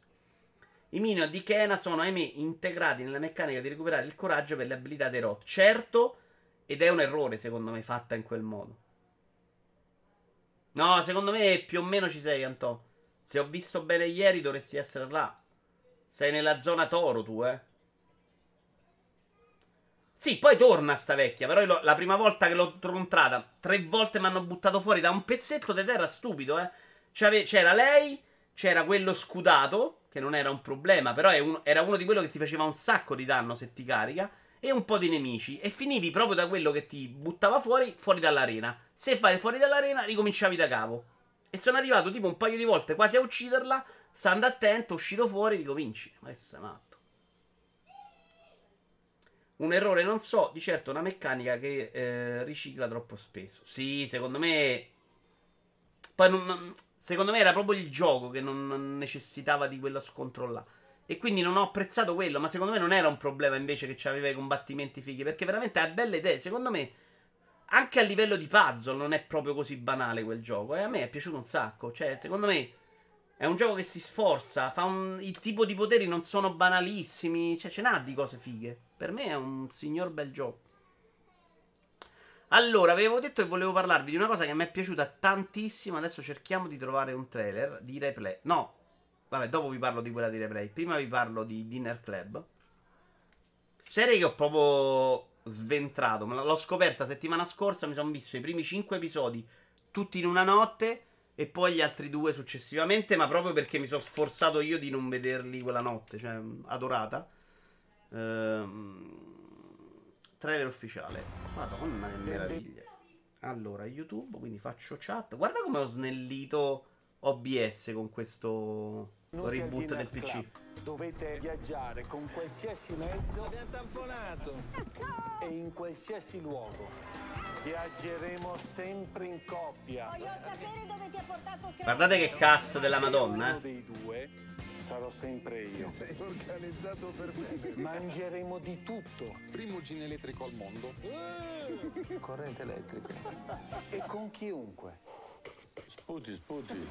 I minion di Kena sono ahimè integrati nella meccanica di recuperare il coraggio per le abilità dei Rot, certo. Ed è un errore, secondo me, fatta in quel modo. No, secondo me più o meno ci sei, Anton. Se ho visto bene ieri dovresti essere là. Sei nella zona toro tu, eh. Sì, poi torna sta vecchia. Però io la prima volta che l'ho incontrata, tre volte mi hanno buttato fuori da un pezzetto di terra stupido, eh. C'era lei, c'era quello scudato, che non era un problema, però era uno di quello che ti faceva un sacco di danno se ti carica. E un po' di nemici. E finivi proprio da quello che ti buttava fuori, fuori dall'arena. Se vai fuori dall'arena, ricominciavi da capo. E sono arrivato tipo un paio di volte quasi a ucciderla. Stando attento, uscito fuori, ricominci. Ma che sei matto. Un errore, non so. Di certo una meccanica che eh, ricicla troppo spesso. Sì, secondo me... Poi non... Secondo me era proprio il gioco che non necessitava di quello scontro là. E quindi non ho apprezzato quello. Ma secondo me non era un problema invece che c'aveva i combattimenti fighi. Perché veramente ha belle idee. Secondo me anche a livello di puzzle non è proprio così banale quel gioco. E a me è piaciuto un sacco. Cioè secondo me è un gioco che si sforza. Fa un... Il tipo di poteri non sono banalissimi. Cioè ce n'ha di cose fighe. Per me è un signor bel gioco. Allora avevo detto che volevo parlarvi di una cosa che mi è piaciuta tantissimo. Adesso cerchiamo di trovare un trailer di replay. No. Vabbè, dopo vi parlo di quella di replay. Prima vi parlo di Dinner Club. Serie che ho proprio sventrato. L'ho scoperta settimana scorsa. Mi sono visto i primi cinque episodi tutti in una notte. E poi gli altri due successivamente. Ma proprio perché mi sono sforzato io di non vederli quella notte. Cioè, adorata. Ehm, trailer ufficiale. Madonna, che meraviglia. Allora, YouTube. Quindi faccio chat. Guarda come ho snellito O B S con questo... reboot del P C. Dovete viaggiare con qualsiasi mezzo. Abbiamo tamponato. E in qualsiasi luogo. Viaggeremo sempre in coppia. Voglio sapere dove ti ha portato. Guardate che cazzo della Madonna, eh. Uno dei due sarò sempre io. Sei organizzato per me. Mangeremo di tutto. Primo gin elettrico al mondo. Corrente elettrica. E con chiunque. Sputi, sputi.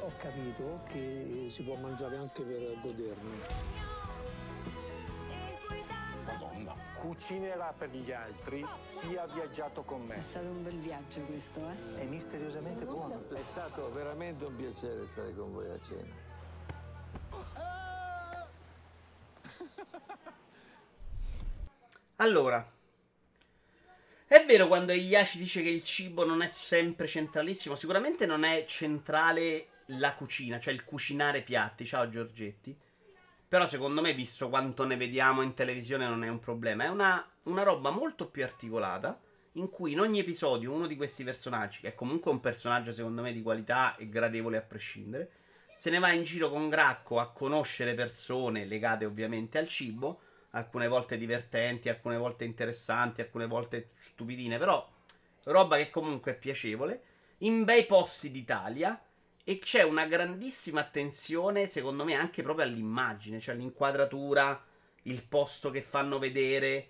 Ho capito che si può mangiare anche per goderne. Madonna. Cucinerà per gli altri chi ha viaggiato con me. È stato un bel viaggio questo, eh? È misteriosamente buono. È stato veramente un piacere stare con voi a cena. Allora, è vero quando Iaci dice che il cibo non è sempre centralissimo, sicuramente non è centrale la cucina, cioè il cucinare piatti, ciao Giorgetti, Però secondo me, visto quanto ne vediamo in televisione, non è un problema. È una, una roba molto più articolata, in cui in ogni episodio uno di questi personaggi, che è comunque un personaggio secondo me di qualità e gradevole a prescindere, se ne va in giro con Cracco a conoscere persone legate ovviamente al cibo, alcune volte divertenti, alcune volte interessanti, alcune volte stupidine, però roba che comunque è piacevole, in bei posti d'Italia. E c'è una grandissima attenzione, secondo me, anche proprio all'immagine, cioè all'inquadratura, il posto che fanno vedere.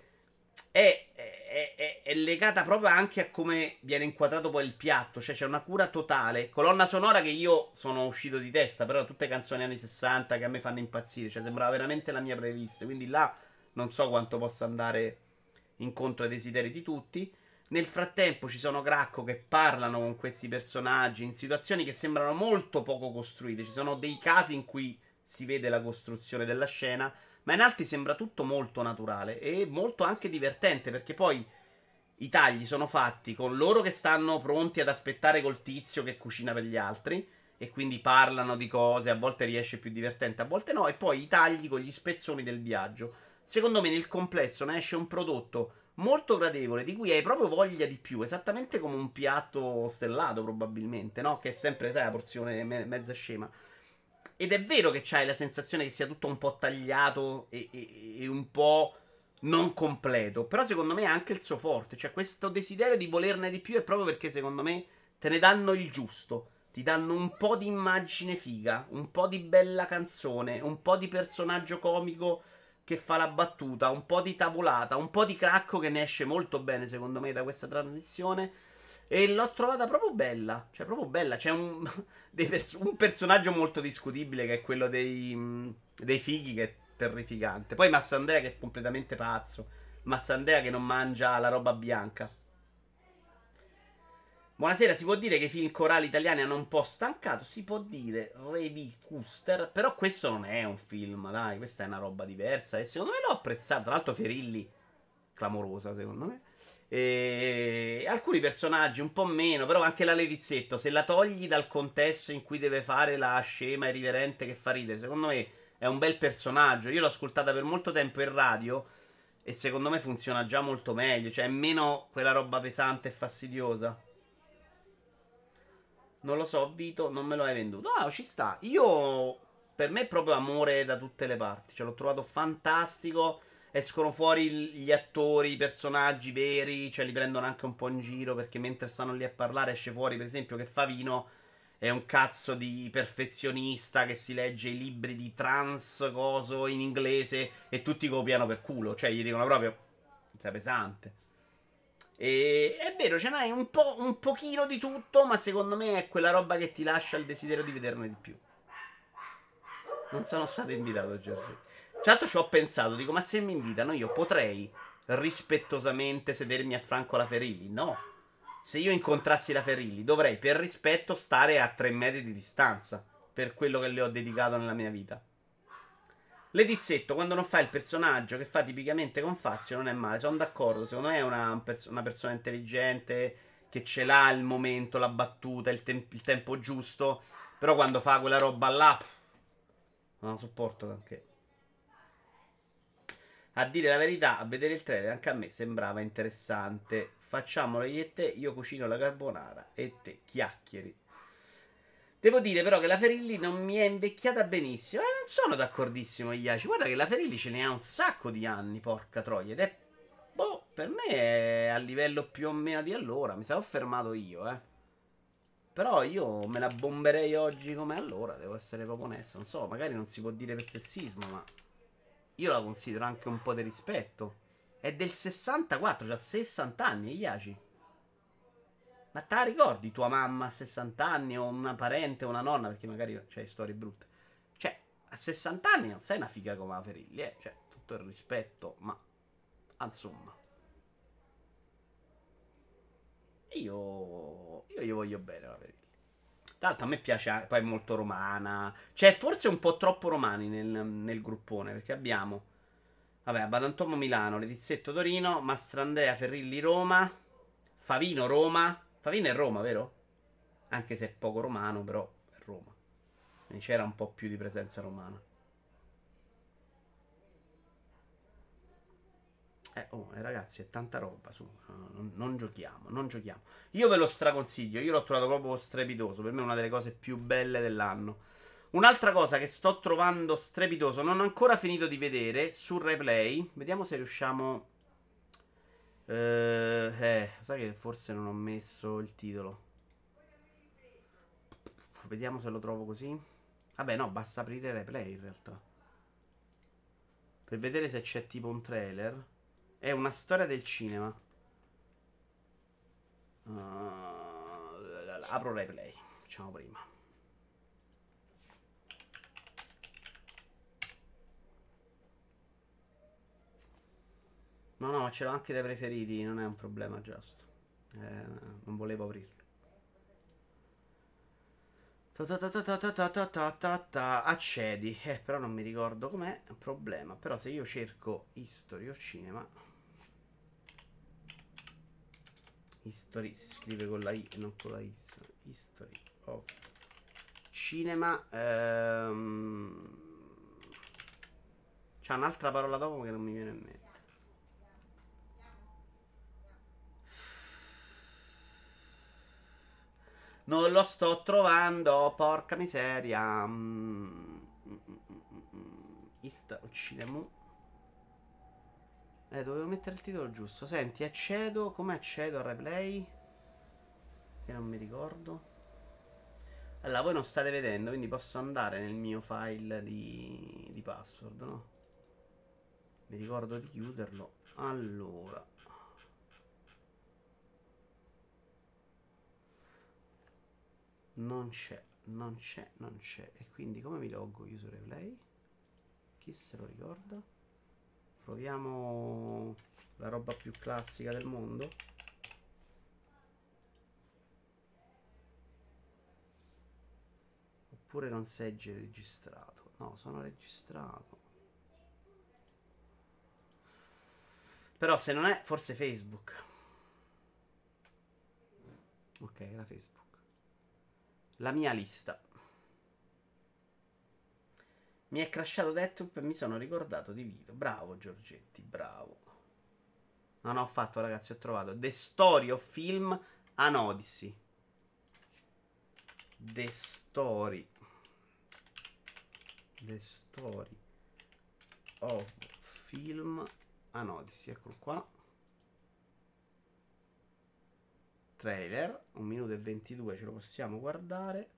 È, è, è, è legata proprio anche a come viene inquadrato poi il piatto, cioè c'è una cura totale. Colonna sonora che io sono uscito di testa, però tutte canzoni anni sessanta che a me fanno impazzire, cioè sembrava veramente la mia playlist. Quindi là non so quanto possa andare incontro ai desideri di tutti. Nel frattempo ci sono Cracco che parlano con questi personaggi in situazioni che sembrano molto poco costruite. Ci sono dei casi in cui si vede la costruzione della scena, ma in altri sembra tutto molto naturale e molto anche divertente, perché poi i tagli sono fatti con loro che stanno pronti ad aspettare col tizio che cucina per gli altri, e quindi parlano di cose, a volte riesce più divertente, a volte no, e poi i tagli con gli spezzoni del viaggio. Secondo me nel complesso ne esce un prodotto molto gradevole, di cui hai proprio voglia di più, esattamente come un piatto stellato probabilmente, no? Che è sempre, sai, la porzione me- mezza scema. Ed è vero che c'hai la sensazione che sia tutto un po' tagliato e, e, e un po' non completo, però secondo me è anche il suo forte, cioè questo desiderio di volerne di più è proprio perché secondo me te ne danno il giusto, ti danno un po' di immagine figa, un po' di bella canzone, un po' di personaggio comico che fa la battuta, un po' di tavolata, un po' di Cracco che ne esce molto bene secondo me da questa trasmissione, e l'ho trovata proprio bella, cioè proprio bella. C'è un, dei pers- un personaggio molto discutibile che è quello dei, dei fighi, che è terrificante, poi Mastrandea che è completamente pazzo, Mastrandea che non mangia la roba bianca. Buonasera, si può dire che i film corali italiani hanno un po' stancato? Si può dire, Revi Custer, però questo non è un film, dai, questa è una roba diversa e secondo me l'ho apprezzato. Tra l'altro Ferilli, clamorosa secondo me, e alcuni personaggi un po' meno, però anche la Littizzetto, se la togli dal contesto in cui deve fare la scema irriverente che fa ridere, secondo me è un bel personaggio. Io l'ho ascoltata per molto tempo in radio e secondo me funziona già molto meglio, cioè è meno quella roba pesante e fastidiosa. Non lo so, Vito, non me lo hai venduto. Ah, ci sta. Io, per me è proprio amore da tutte le parti. Cioè, l'ho trovato fantastico. Escono fuori gli attori, i personaggi veri. Cioè, li prendono anche un po' in giro, perché mentre stanno lì a parlare esce fuori, per esempio, che Favino è un cazzo di perfezionista che si legge i libri di trans, coso, in inglese, e tutti copiano per culo. Cioè, gli dicono proprio, sei pesante. E è vero, ce n'hai un po', un pochino di tutto, ma secondo me è quella roba che ti lascia il desiderio di vederne di più. Non sono stato invitato, Giorgetti. Certo ci ho pensato, dico, ma se mi invitano io potrei rispettosamente sedermi a fianco alla Ferilli? No. Se io incontrassi la Ferilli dovrei per rispetto stare a tre metri di distanza, per quello che le ho dedicato nella mia vita. Littizzetto, quando non fa il personaggio che fa tipicamente con Fazio, non è male, sono d'accordo, secondo me è una, pers- una persona intelligente che ce l'ha il momento, la battuta, il, tem- il tempo giusto, però quando fa quella roba là non la sopporto anche. A dire la verità, a vedere il trailer anche a me sembrava interessante. Facciamolo io e te, io cucino la carbonara e te chiacchieri. Devo dire però che la Ferilli non mi è invecchiata benissimo. E eh, non sono d'accordissimo, Iaci. Guarda che la Ferilli ce ne ha un sacco di anni, porca troia. Ed è, boh, per me è a livello più o meno di allora. Mi sarò fermato io, eh. Però io me la bomberei oggi come allora, devo essere proprio onesto. Non so, magari non si può dire per sessismo, ma io la considero anche un po' di rispetto. È del sessantaquattro, c'ha cioè sessanta anni, Iaci. Ma te la ricordi tua mamma a sessanta anni o una parente o una nonna? Perché magari c'hai storie brutte. Cioè, a sessanta anni non sei una figa come la Ferilli, eh? Cioè, tutto il rispetto, ma insomma. Io... Io gli voglio bene la Ferilli. Tra l'altro a me piace, poi è molto romana. Cioè, forse un po' troppo romani nel, nel gruppone, perché abbiamo... Vabbè, Badantomo Milano, Littizzetto Torino, Mastrandea, Ferilli Roma, Favino Roma... Favino è Roma, vero? Anche se è poco romano, però è Roma. Quindi c'era un po' più di presenza romana. eh, oh, eh, ragazzi, è tanta roba, su, non, non giochiamo, non giochiamo. Io ve lo straconsiglio, io l'ho trovato proprio strepitoso, per me è una delle cose più belle dell'anno. Un'altra cosa che sto trovando strepitoso, non ho ancora finito di vedere, sul replay, vediamo se riusciamo... Eh, eh sai che forse non ho messo il titolo. Vediamo se lo trovo così. Vabbè no, basta aprire replay in realtà, per vedere se c'è tipo un trailer. È una storia del cinema. Uh, apro replay, facciamo prima. No, no, ma ce l'ho anche dai preferiti, non è un problema, giusto. Eh, non volevo aprirlo. Accedi. Eh, però non mi ricordo com'è, è un problema. Però se io cerco History o Cinema, History si scrive con la I, non con la I. History of Cinema. Ehm... C'è un'altra parola dopo che non mi viene in mente. Non lo sto trovando, porca miseria. Mm, mm, mm, mm. Ista Cinema. Eh, dovevo mettere il titolo giusto. Senti, accedo. Come accedo al replay? Che non mi ricordo. Allora, voi non state vedendo, quindi posso andare nel mio file di, di password, no? Mi ricordo di chiuderlo. Allora. Non c'è, non c'è, non c'è. E quindi come mi loggo io su replay? Chi se lo ricorda? Proviamo la roba più classica del mondo. Oppure non sei registrato? No, sono registrato. Però se non è, forse Facebook. Ok, era Facebook. La mia lista. Mi è crashato Deathloop e mi sono ricordato di Vito. Bravo Giorgetti, bravo. No, no, ho fatto, ragazzi, ho trovato The Story of Film An Odyssey. The Story The Story of Film An Odyssey. Eccolo qua. Trailer, un minuto e ventidue, ce lo possiamo guardare.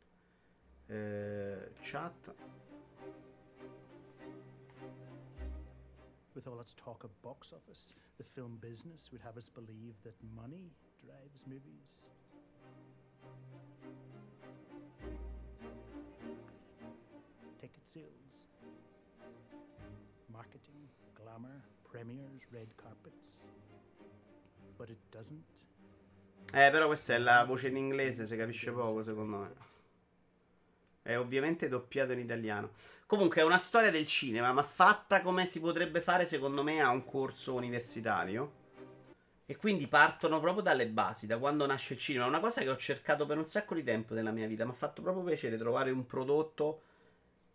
Eh, chat. With all its talk of box office, the film business would have us believe that money drives movies. Ticket sales, marketing, glamour, premieres, red carpets. But it doesn't. Eh, però questa è la voce in inglese, si capisce poco, secondo me. È ovviamente doppiato in italiano. Comunque è una storia del cinema, ma fatta come si potrebbe fare, secondo me, a un corso universitario. E quindi partono proprio dalle basi, da quando nasce il cinema. È una cosa che ho cercato per un sacco di tempo nella mia vita. Mi ha fatto proprio piacere trovare un prodotto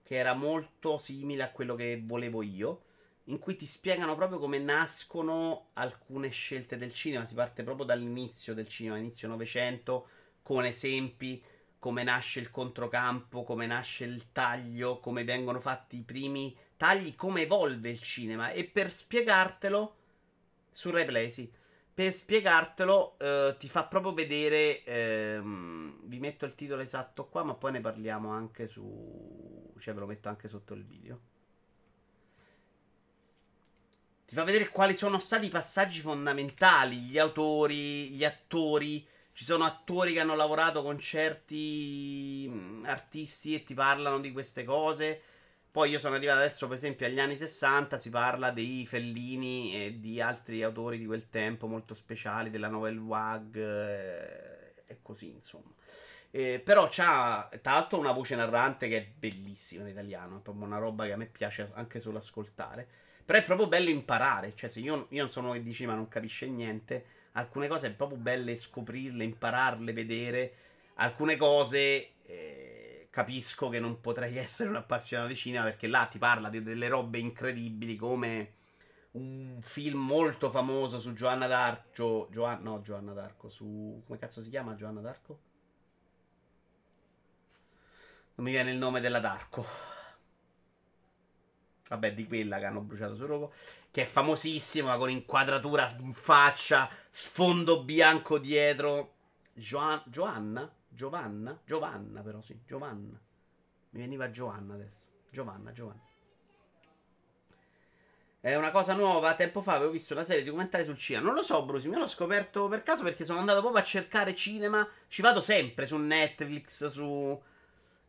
che era molto simile a quello che volevo io, in cui ti spiegano proprio come nascono alcune scelte del cinema. Si parte proprio dall'inizio del cinema, inizio Novecento, con esempi, come nasce il controcampo, come nasce il taglio, come vengono fatti i primi tagli, come evolve il cinema. E per spiegartelo, su replay, sì, per spiegartelo eh, ti fa proprio vedere, ehm, vi metto il titolo esatto qua, ma poi ne parliamo anche su, cioè ve lo metto anche sotto il video. Ti fa vedere quali sono stati i passaggi fondamentali, gli autori, gli attori. Ci sono attori che hanno lavorato con certi artisti e ti parlano di queste cose. Poi io sono arrivato adesso, per esempio, agli anni sessanta, si parla dei Fellini e di altri autori di quel tempo molto speciali, della nouvelle vague e così, insomma. Eh, però c'ha, tra l'altro, una voce narrante che è bellissima in italiano, è proprio una roba che a me piace anche solo ascoltare. Però è proprio bello imparare, cioè se io, io non sono che dici ma non capisce niente, alcune cose è proprio belle scoprirle, impararle, vedere. Alcune cose eh, capisco che non potrei essere un appassionato di cinema, perché là ti parla di delle robe incredibili come un film molto famoso su Giovanna d'Arco. Gioan- no, Giovanna d'Arco. Su. Come cazzo si chiama Giovanna d'Arco? Non mi viene il nome della d'Arco. Vabbè, di quella che hanno bruciato su rogo. Che è famosissima, con inquadratura in faccia, sfondo bianco dietro. Gio- Giovanna? Giovanna? Giovanna, però sì. Giovanna. Mi veniva Giovanna adesso. Giovanna, Giovanna. È una cosa nuova. Tempo fa avevo visto una serie di documentari sul cinema. Non lo so, Bruce, me l'ho scoperto per caso perché sono andato proprio a cercare cinema. Ci vado sempre su Netflix, su,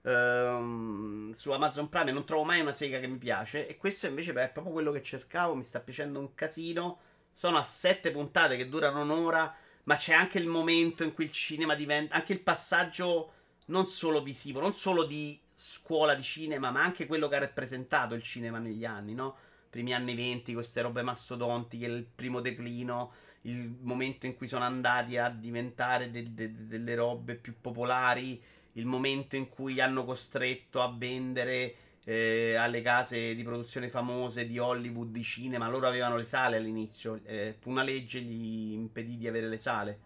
ehm, su Amazon Prime. Non trovo mai una sega che mi piace. E questo invece è proprio quello che cercavo. Mi sta piacendo un casino. Sono a sette puntate che durano un'ora. Ma c'è anche il momento in cui il cinema diventa... Anche il passaggio non solo visivo, non solo di scuola di cinema, ma anche quello che ha rappresentato il cinema negli anni, no? Primi anni venti, queste robe mastodontiche, il primo declino, il momento in cui sono andati a diventare de- de- delle robe più popolari, il momento in cui hanno costretto a vendere eh, alle case di produzione famose di Hollywood, di cinema. Loro avevano le sale all'inizio, eh, una legge gli impedì di avere le sale.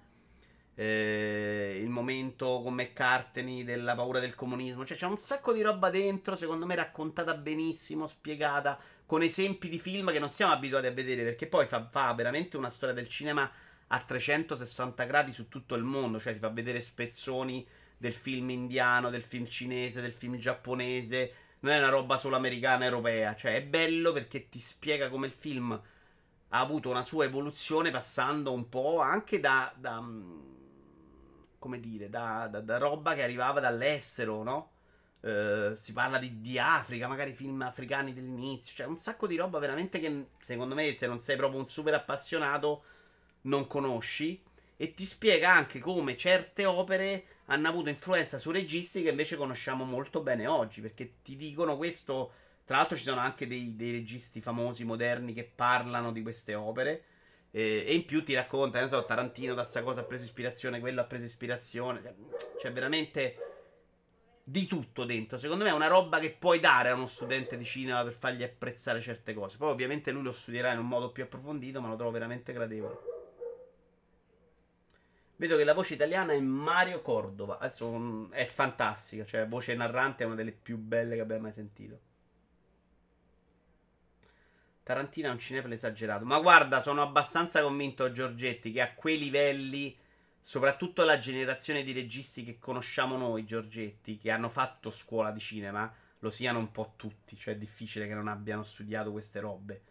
Eh, il momento con McCartney della paura del comunismo, cioè c'è un sacco di roba dentro, secondo me raccontata benissimo, spiegata con esempi di film che non siamo abituati a vedere, perché poi fa, fa veramente una storia del cinema a trecentosessanta gradi su tutto il mondo, cioè ti fa vedere spezzoni del film indiano, del film cinese, del film giapponese, non è una roba solo americana, europea, cioè è bello perché ti spiega come il film ha avuto una sua evoluzione passando un po' anche da... da come dire, da, da, da roba che arrivava dall'estero, no? Eh, si parla di, di Africa, magari film africani dell'inizio, cioè un sacco di roba veramente che, secondo me, se non sei proprio un super appassionato, non conosci. E ti spiega anche come certe opere hanno avuto influenza su registi che invece conosciamo molto bene oggi, perché ti dicono questo... Tra l'altro ci sono anche dei, dei registi famosi, moderni, che parlano di queste opere. E in più ti racconta, non so, Tarantino da sta cosa ha preso ispirazione, quello ha preso ispirazione, cioè veramente di tutto dentro. Secondo me è una roba che puoi dare a uno studente di cinema per fargli apprezzare certe cose. Poi ovviamente lui lo studierà in un modo più approfondito, ma lo trovo veramente gradevole. Vedo che la voce italiana è Mario Cordova, adesso è fantastica, cioè voce narrante è una delle più belle che abbia mai sentito. Tarantino è un cinefilo esagerato, ma guarda, sono abbastanza convinto, Giorgetti, che a quei livelli, soprattutto la generazione di registi che conosciamo noi, Giorgetti, che hanno fatto scuola di cinema, lo siano un po' tutti, cioè è difficile che non abbiano studiato queste robe.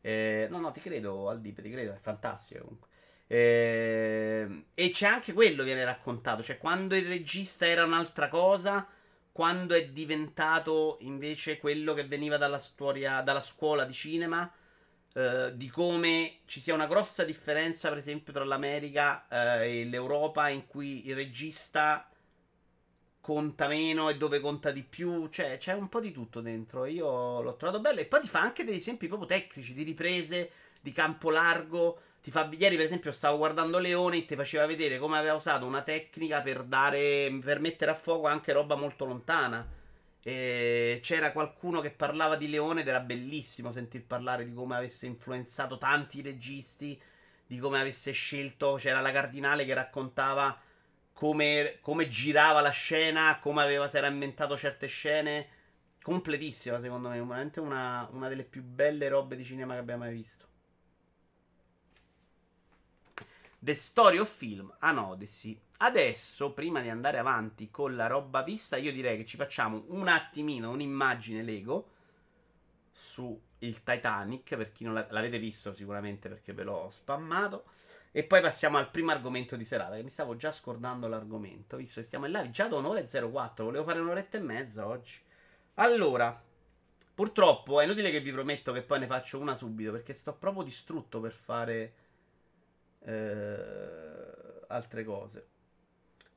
Eh, no, no, ti credo, Aldibe, ti credo, è fantastico comunque. Eh, e c'è anche quello che viene raccontato, cioè quando il regista era un'altra cosa... Quando è diventato invece quello che veniva dalla storia, dalla scuola di cinema, eh, di come ci sia una grossa differenza, per esempio, tra l'America eh, e l'Europa, in cui il regista conta meno e dove conta di più. Cioè, c'è un po' di tutto dentro. Io l'ho trovato bello. E poi ti fa anche degli esempi proprio tecnici, di riprese, di campo largo. Ti fa, ieri per esempio stavo guardando Leone e ti faceva vedere come aveva usato una tecnica per dare, per mettere a fuoco anche roba molto lontana. E c'era qualcuno che parlava di Leone ed era bellissimo sentir parlare di come avesse influenzato tanti registi, di come avesse scelto, c'era la Cardinale che raccontava come, come girava la scena, come aveva, si era inventato certe scene. Completissima secondo me, veramente una, una delle più belle robe di cinema che abbiamo mai visto. The Story of Film, An Odyssey. Adesso, prima di andare avanti con la roba vista, io direi che ci facciamo un attimino un'immagine Lego su il Titanic, per chi non la, l'avete visto sicuramente perché ve l'ho spammato, e poi passiamo al primo argomento di serata, che mi stavo già scordando l'argomento, visto che stiamo in live già da un'ora e zero quattro, volevo fare un'oretta e mezza oggi. Allora, purtroppo è inutile che vi prometto che poi ne faccio una subito, perché sto proprio distrutto per fare... Uh, altre cose.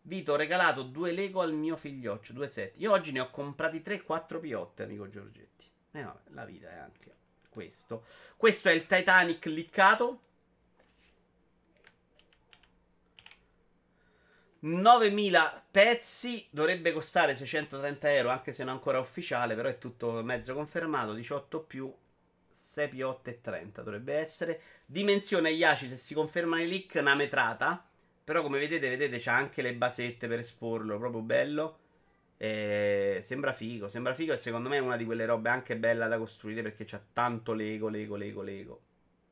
Vito, ho regalato due Lego al mio figlioccio, due set. Io oggi ne ho comprati tre quattro piotte, amico Giorgetti. Eh vabbè, la vita è anche questo. Questo è il Titanic liccato. novemila pezzi, dovrebbe costare seicentotrenta euro, anche se non è ancora ufficiale, però è tutto mezzo confermato. diciotto più sei più otto e trenta dovrebbe essere. Dimensione Iaci, se si conferma i leak, una metrata. Però come vedete, vedete c'ha anche le basette per esporlo, proprio bello. Eh, sembra figo, sembra figo e secondo me è una di quelle robe anche bella da costruire perché c'ha tanto Lego, Lego, Lego, Lego.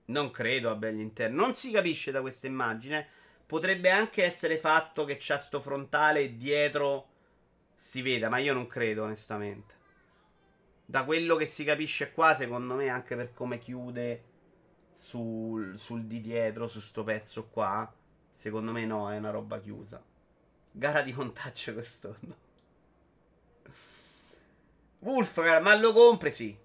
Non credo abbia gli interni, non si capisce da questa immagine. Potrebbe anche essere fatto che c'ha sto frontale e dietro si veda, ma io non credo onestamente. Da quello che si capisce qua, secondo me, anche per come chiude sul, sul di dietro, su sto pezzo qua, secondo me no, è una roba chiusa. Gara di contaccio quest'anno. Wolfgar, ma lo compri? Sì,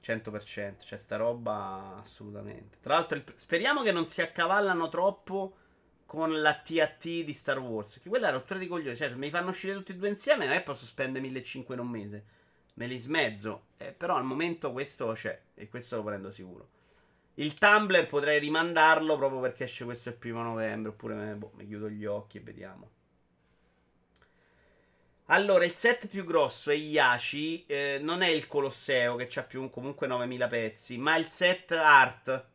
cento per cento, cioè sta roba assolutamente. Tra l'altro il, speriamo che non si accavallano troppo con la T A T di Star Wars, che quella è rottura di coglioni, cioè mi fanno uscire tutti e due insieme, non è che posso spendere millecinquecento in un mese, me li smezzo, eh, però al momento questo c'è e questo lo prendo sicuro. Il Tumblr potrei rimandarlo proprio perché esce questo il primo novembre, oppure boh, mi chiudo gli occhi e vediamo. Allora, il set più grosso è Iaci, eh, non è il Colosseo che c'ha più comunque novemila pezzi, ma il set art,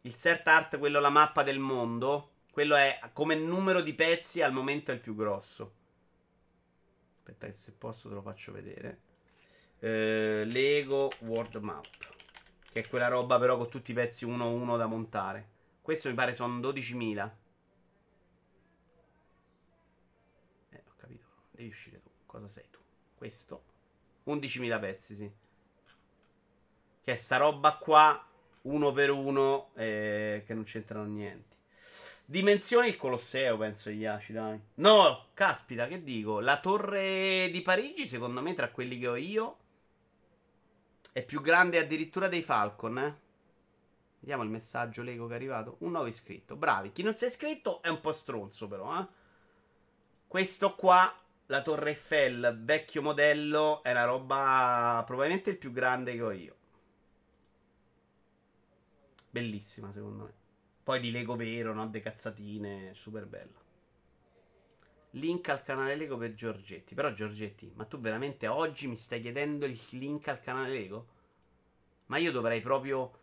il set art, quello la mappa del mondo, quello è come numero di pezzi al momento è il più grosso. Aspetta che se posso te lo faccio vedere. eh, Lego World Map, che è quella roba però con tutti i pezzi uno uno da montare. Questo mi pare sono dodicimila. Devi uscire tu, cosa sei tu? Questo undicimila pezzi, sì. Che è sta roba qua, uno per uno, eh, che non c'entrano niente. Dimensioni il Colosseo, penso gli Iaci, dai. No, caspita, che dico? La torre di Parigi, secondo me, tra quelli che ho io, è più grande addirittura dei Falcon, eh. Vediamo il messaggio Lego che è arrivato. Un nuovo iscritto, bravi. Chi non si è iscritto è un po' stronzo, però, eh. Questo qua, la Torre Eiffel, vecchio modello, è la roba probabilmente il più grande che ho io. Bellissima, secondo me. Poi di Lego vero, no? De cazzatine, super bella. Link al canale Lego per Giorgetti. Però Giorgetti, ma tu veramente oggi mi stai chiedendo il link al canale Lego? Ma io dovrei proprio...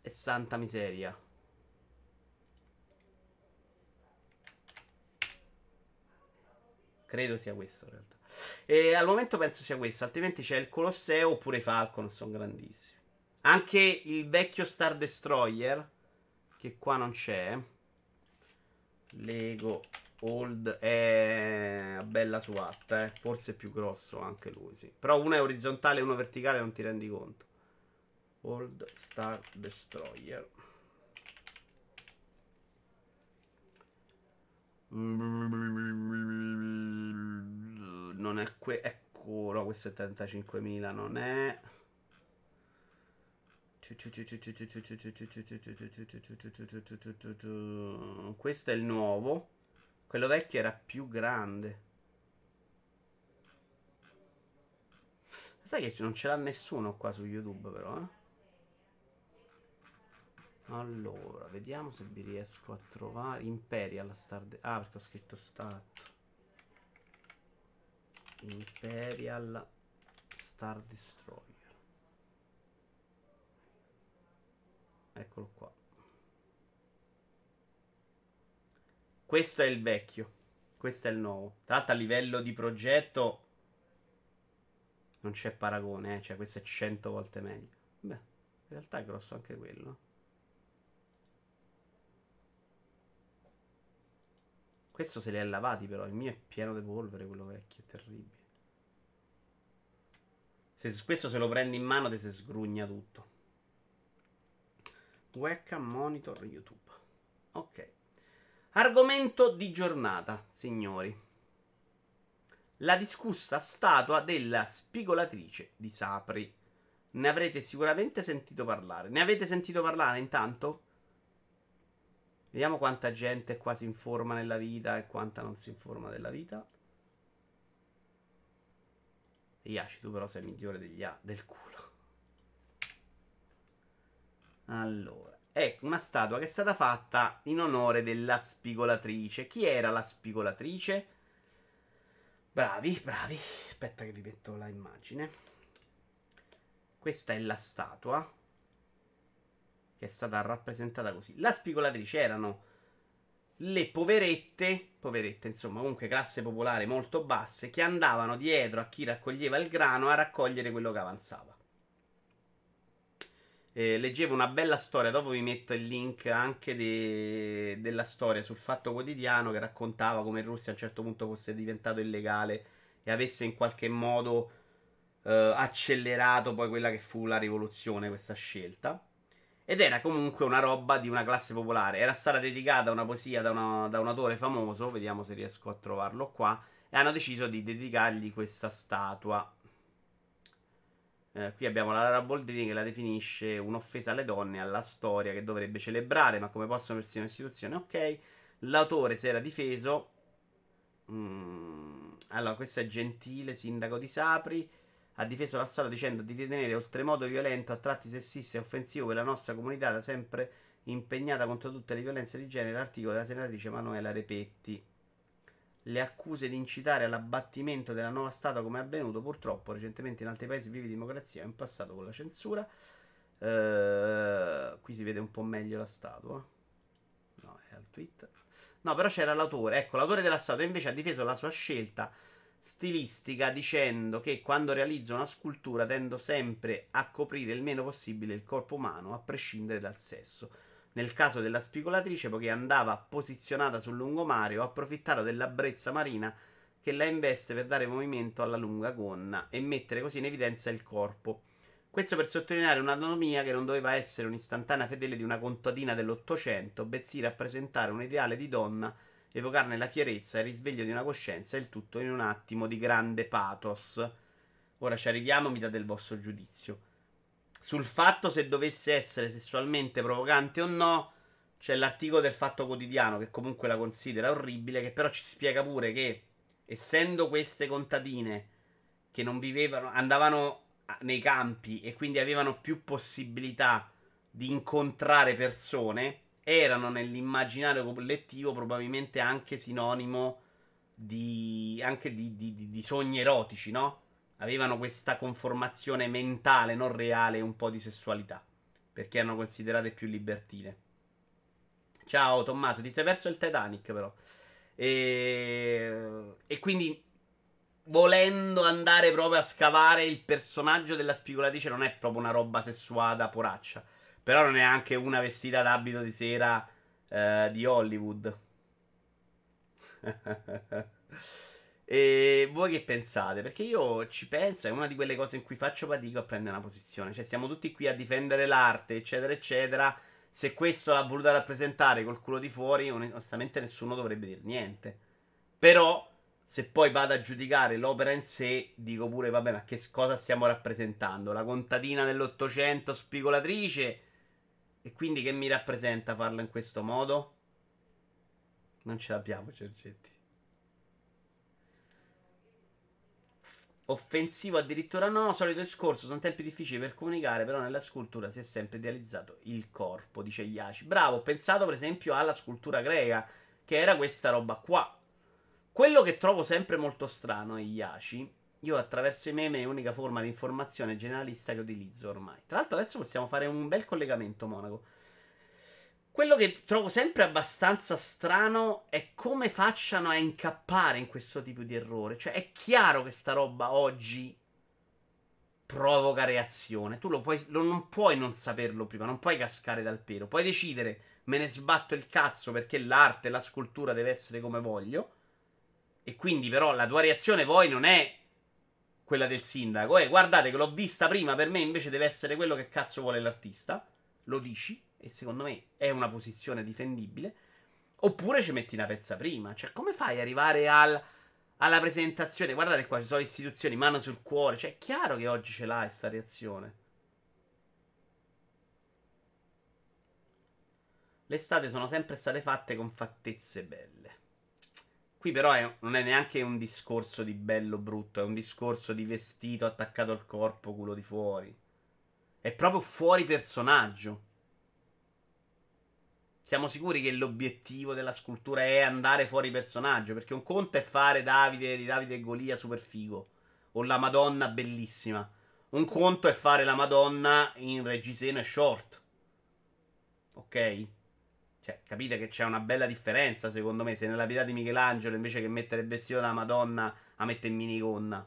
E santa miseria. Credo sia questo in realtà. E al momento penso sia questo. Altrimenti c'è il Colosseo oppure i Falcon. Sono grandissimi. Anche il vecchio Star Destroyer, che qua non c'è. Lego Old è bella SWAT, eh. Forse è più grosso anche lui, sì. Però uno è orizzontale e uno verticale, non ti rendi conto. Old Star Destroyer. Non è que- ecco, no, questo è trentacinquemila, non è. Questo è il nuovo. Quello vecchio era più grande. Sai che non ce l'ha nessuno qua su YouTube, però, eh? Allora, vediamo se vi riesco a trovare. Imperial Star... De- ah, perché ho scritto Stato. Imperial Star Destroyer. Eccolo qua. Questo è il vecchio. Questo è il nuovo. Tra l'altro a livello di progetto non c'è paragone, eh? Cioè questo è cento volte meglio. Beh, in realtà è grosso anche quello. Questo se li ha lavati però, il mio è pieno di polvere, quello vecchio, è terribile. Se questo se lo prendi in mano te si sgrugna tutto. Webcam monitor YouTube. Ok. Argomento di giornata, signori. La discussa statua della spigolatrice di Sapri. Ne avrete sicuramente sentito parlare. Ne avete sentito parlare intanto? Vediamo quanta gente qua si informa nella vita e quanta non si informa della vita. Iaci, tu però sei migliore degli A del culo. Allora, è una statua che è stata fatta in onore della spigolatrice. Chi era la spigolatrice? Bravi, bravi. Aspetta che vi metto la immagine. Questa è la statua che è stata rappresentata così. La spigolatrice erano le poverette, poverette insomma, comunque classe popolare molto basse, che andavano dietro a chi raccoglieva il grano a raccogliere quello che avanzava. Eh, leggevo una bella storia, dopo vi metto il link anche de- della storia sul Fatto Quotidiano, che raccontava come in Russia a un certo punto fosse diventato illegale e avesse in qualche modo eh, accelerato poi quella che fu la rivoluzione, questa scelta. Ed era comunque una roba di una classe popolare. Era stata dedicata a una poesia da, una, da un autore famoso. Vediamo se riesco a trovarlo qua. E hanno deciso di dedicargli questa statua. Eh, qui abbiamo la Lara Boldrini che la definisce un'offesa alle donne e alla storia che dovrebbe celebrare, ma come possono persino istituzioni. Ok, l'autore si era difeso. Mm. Allora, questo è Gentile, sindaco di Sapri. Ha difeso la storia dicendo di ritenere oltremodo violento, a tratti sessista e offensivo, che la nostra comunità da sempre impegnata contro tutte le violenze di genere, l'articolo della senatrice Manuela Repetti. Le accuse di incitare all'abbattimento della nuova statua, come è avvenuto purtroppo recentemente in altri paesi vivi di democrazia, in passato con la censura. Uh, qui si vede un po' meglio la statua. No, è al tweet. No, però c'era l'autore. Ecco, l'autore della statua invece ha difeso la sua scelta stilistica dicendo che quando realizzo una scultura tendo sempre a coprire il meno possibile il corpo umano a prescindere dal sesso. Nel caso della spigolatrice, poiché andava posizionata sul lungomare, ho approfittato della brezza marina che la investe per dare movimento alla lunga gonna e mettere così in evidenza il corpo. Questo per sottolineare un'anatomia che non doveva essere un'istantanea fedele di una contadina dell'Ottocento, bensì rappresentare un ideale di donna, evocarne la fierezza e il risveglio di una coscienza, il tutto in un attimo di grande pathos. Ora ci arriviamo, mi date il vostro giudizio. Sul fatto se dovesse essere sessualmente provocante o no, c'è l'articolo del Fatto Quotidiano che comunque la considera orribile, che però ci spiega pure che, essendo queste contadine che non vivevano, andavano nei campi e quindi avevano più possibilità di incontrare persone, erano nell'immaginario collettivo probabilmente anche sinonimo di, anche di, di, di sogni erotici, no? Avevano questa conformazione mentale, non reale, un po' di sessualità, perché erano considerate più libertine. Ciao Tommaso, ti sei perso il Titanic però. E, e quindi, volendo andare proprio a scavare, il personaggio della spigolatrice non è proprio una roba sessuata poraccia. Però non è anche una vestita d'abito di sera eh, di Hollywood. E voi che pensate? Perché io ci penso, è una di quelle cose in cui faccio fatica a prendere una posizione. Cioè siamo tutti qui a difendere l'arte, eccetera, eccetera. Se questo l'ha voluto rappresentare col culo di fuori, onestamente nessuno dovrebbe dire niente. Però, se poi vado a giudicare l'opera in sé, dico pure, vabbè, ma che cosa stiamo rappresentando? La contadina dell'Ottocento spigolatrice... E quindi che mi rappresenta farla in questo modo? Non ce l'abbiamo, Giorgetti. Offensivo addirittura no, solito discorso, sono tempi difficili per comunicare, però nella scultura si è sempre idealizzato il corpo, dice Iaci. Bravo, ho pensato per esempio alla scultura greca, che era questa roba qua. Quello che trovo sempre molto strano è Iaci. Io attraverso i meme è l'unica forma di informazione generalista che utilizzo ormai. Tra l'altro adesso possiamo fare un bel collegamento, Monaco. Quello che trovo sempre abbastanza strano è come facciano a incappare in questo tipo di errore. Cioè è chiaro che sta roba oggi provoca reazione. Tu lo puoi, lo, non puoi non saperlo prima, non puoi cascare dal pelo. Puoi decidere, me ne sbatto il cazzo perché l'arte, la scultura deve essere come voglio. E quindi però la tua reazione poi non è... quella del sindaco, eh, guardate che l'ho vista prima, per me invece deve essere quello che cazzo vuole l'artista, lo dici, e secondo me è una posizione difendibile, oppure ci metti una pezza prima, cioè come fai ad arrivare al, alla presentazione, guardate qua ci sono le istituzioni, mano sul cuore, cioè è chiaro che oggi ce l'ha questa reazione. Le statue sono sempre state fatte con fattezze belle. Qui però è, non è neanche un discorso di bello brutto, è un discorso di vestito attaccato al corpo, culo di fuori. È proprio fuori personaggio. siamo sicuri che l'obiettivo della scultura è andare fuori personaggio? Perché un conto è fare Davide di Davide e Golia super figo, o la Madonna bellissima. Un conto è fare la Madonna in reggiseno e short. Ok? Cioè, capite che c'è una bella differenza, secondo me, se nella pietà di Michelangelo, invece che mettere il vestito della Madonna, la mette in minigonna.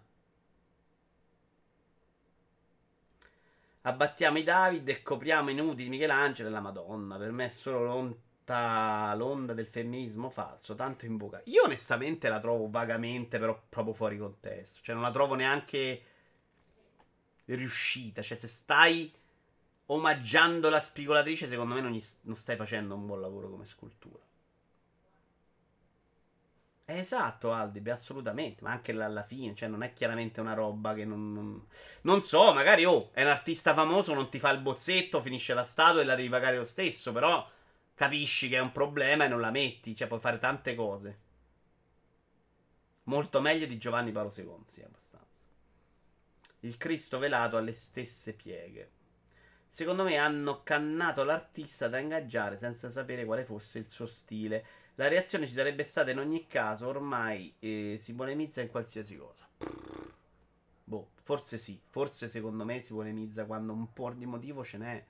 Abbattiamo i David e copriamo inutili Michelangelo e la Madonna. Per me è solo l'onda, l'onda del femminismo falso, tanto in voga. Io onestamente la trovo vagamente, però proprio fuori contesto. Cioè, non la trovo neanche riuscita. Cioè, se stai omaggiando la spigolatrice, secondo me non, gli, non stai facendo un buon lavoro come scultura. È esatto, Aldibe, assolutamente. Ma anche alla fine, cioè, non è chiaramente una roba che non, non... non so, magari, oh, è un artista famoso, non ti fa il bozzetto, finisce la statua e la devi pagare lo stesso, però capisci che è un problema e non la metti. Cioè, puoi fare tante cose. Molto meglio di Giovanni Paolo secondo, sì, abbastanza. Il Cristo velato alle stesse pieghe. Secondo me hanno cannato l'artista da ingaggiare senza sapere quale fosse il suo stile. La reazione ci sarebbe stata in ogni caso, ormai eh, si polemizza in qualsiasi cosa. Boh, forse sì, forse secondo me si polemizza quando un po' di motivo ce n'è.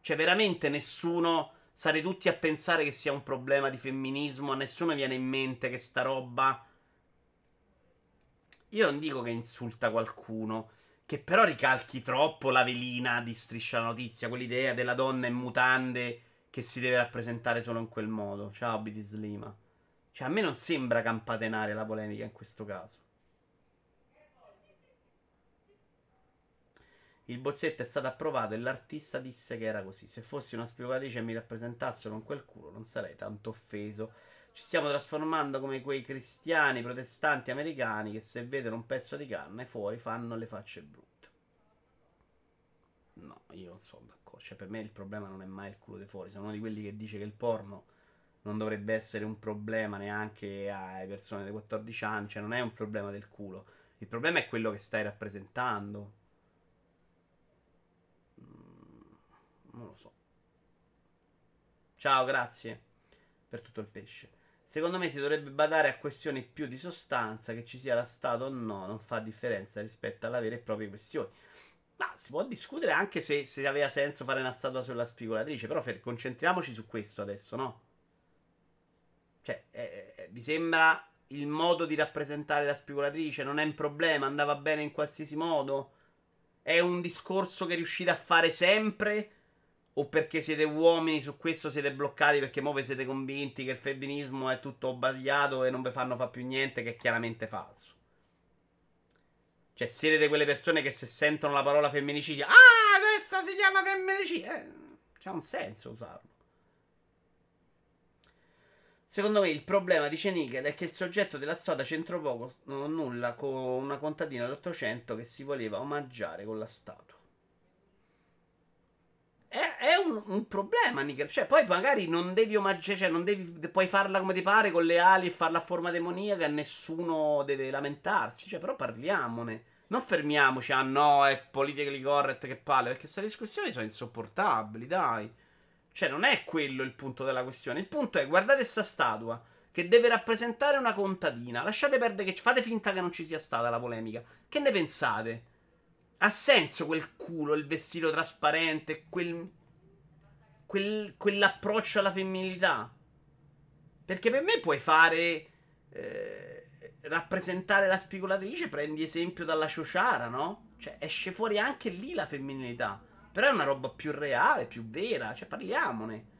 Cioè veramente nessuno, sarei tutti a pensare che sia un problema di femminismo, a nessuno viene in mente che sta roba... Io non dico che insulta qualcuno, che però ricalchi troppo la velina di Striscia la Notizia, quell'idea della donna in mutande che si deve rappresentare solo in quel modo. Ciao Bidi Slima. Cioè a me non sembra campatenare la polemica in questo caso. Il bozzetto è stato approvato e l'artista disse che era così. Se fossi una spiegatrice e mi rappresentassero con quel culo non sarei tanto offeso. Ci stiamo trasformando come quei cristiani protestanti americani che se vedono un pezzo di carne fuori fanno le facce brutte. No, io non sono d'accordo. Cioè per me il problema non è mai il culo di fuori. Sono uno di quelli che dice che il porno non dovrebbe essere un problema neanche alle persone di quattordici anni. Cioè non è un problema del culo. Il problema è quello che stai rappresentando. Non lo so. Ciao, grazie per tutto il pesce. Secondo me si dovrebbe badare a questioni più di sostanza, che ci sia la statua o no, non fa differenza rispetto alla vera e propria questione. Ma si può discutere anche se, se aveva senso fare una statua sulla spigolatrice, però Fer, concentriamoci su questo adesso, no? Cioè, eh, eh, vi sembra il modo di rappresentare la spigolatrice? Non è un problema, andava bene in qualsiasi modo? È un discorso che riuscite a fare sempre? O perché siete uomini su questo siete bloccati perché mo' vi siete convinti che il femminismo è tutto sbagliato e non vi fanno fare più niente, che è chiaramente falso. Cioè siete quelle persone che se sentono la parola femminicidio, ah questa si chiama femminicidio, eh, c'ha un senso usarlo. Secondo me il problema, dice Nigel, è che il soggetto della storia c'entra poco o nulla con una contadina dell'Ottocento che si voleva omaggiare con la statua. È un, un problema, Nicker. Cioè, poi magari non devi omaggiare, cioè, non devi, puoi farla come ti pare con le ali e farla a forma demoniaca e nessuno deve lamentarsi. Cioè, però parliamone. Non fermiamoci, ah no, è politically correct, che palle, perché queste discussioni sono insopportabili, dai. Cioè, non è quello il punto della questione. Il punto è, guardate sta statua, che deve rappresentare una contadina. Lasciate perdere, che fate finta che non ci sia stata la polemica. Che ne pensate? Ha senso quel culo, il vestito trasparente, quel... Quel, quell'approccio alla femminilità? Perché per me puoi fare eh, rappresentare la spigolatrice, prendi esempio dalla Ciociara, no? Cioè esce fuori anche lì la femminilità, però è una roba più reale, più vera, cioè parliamone.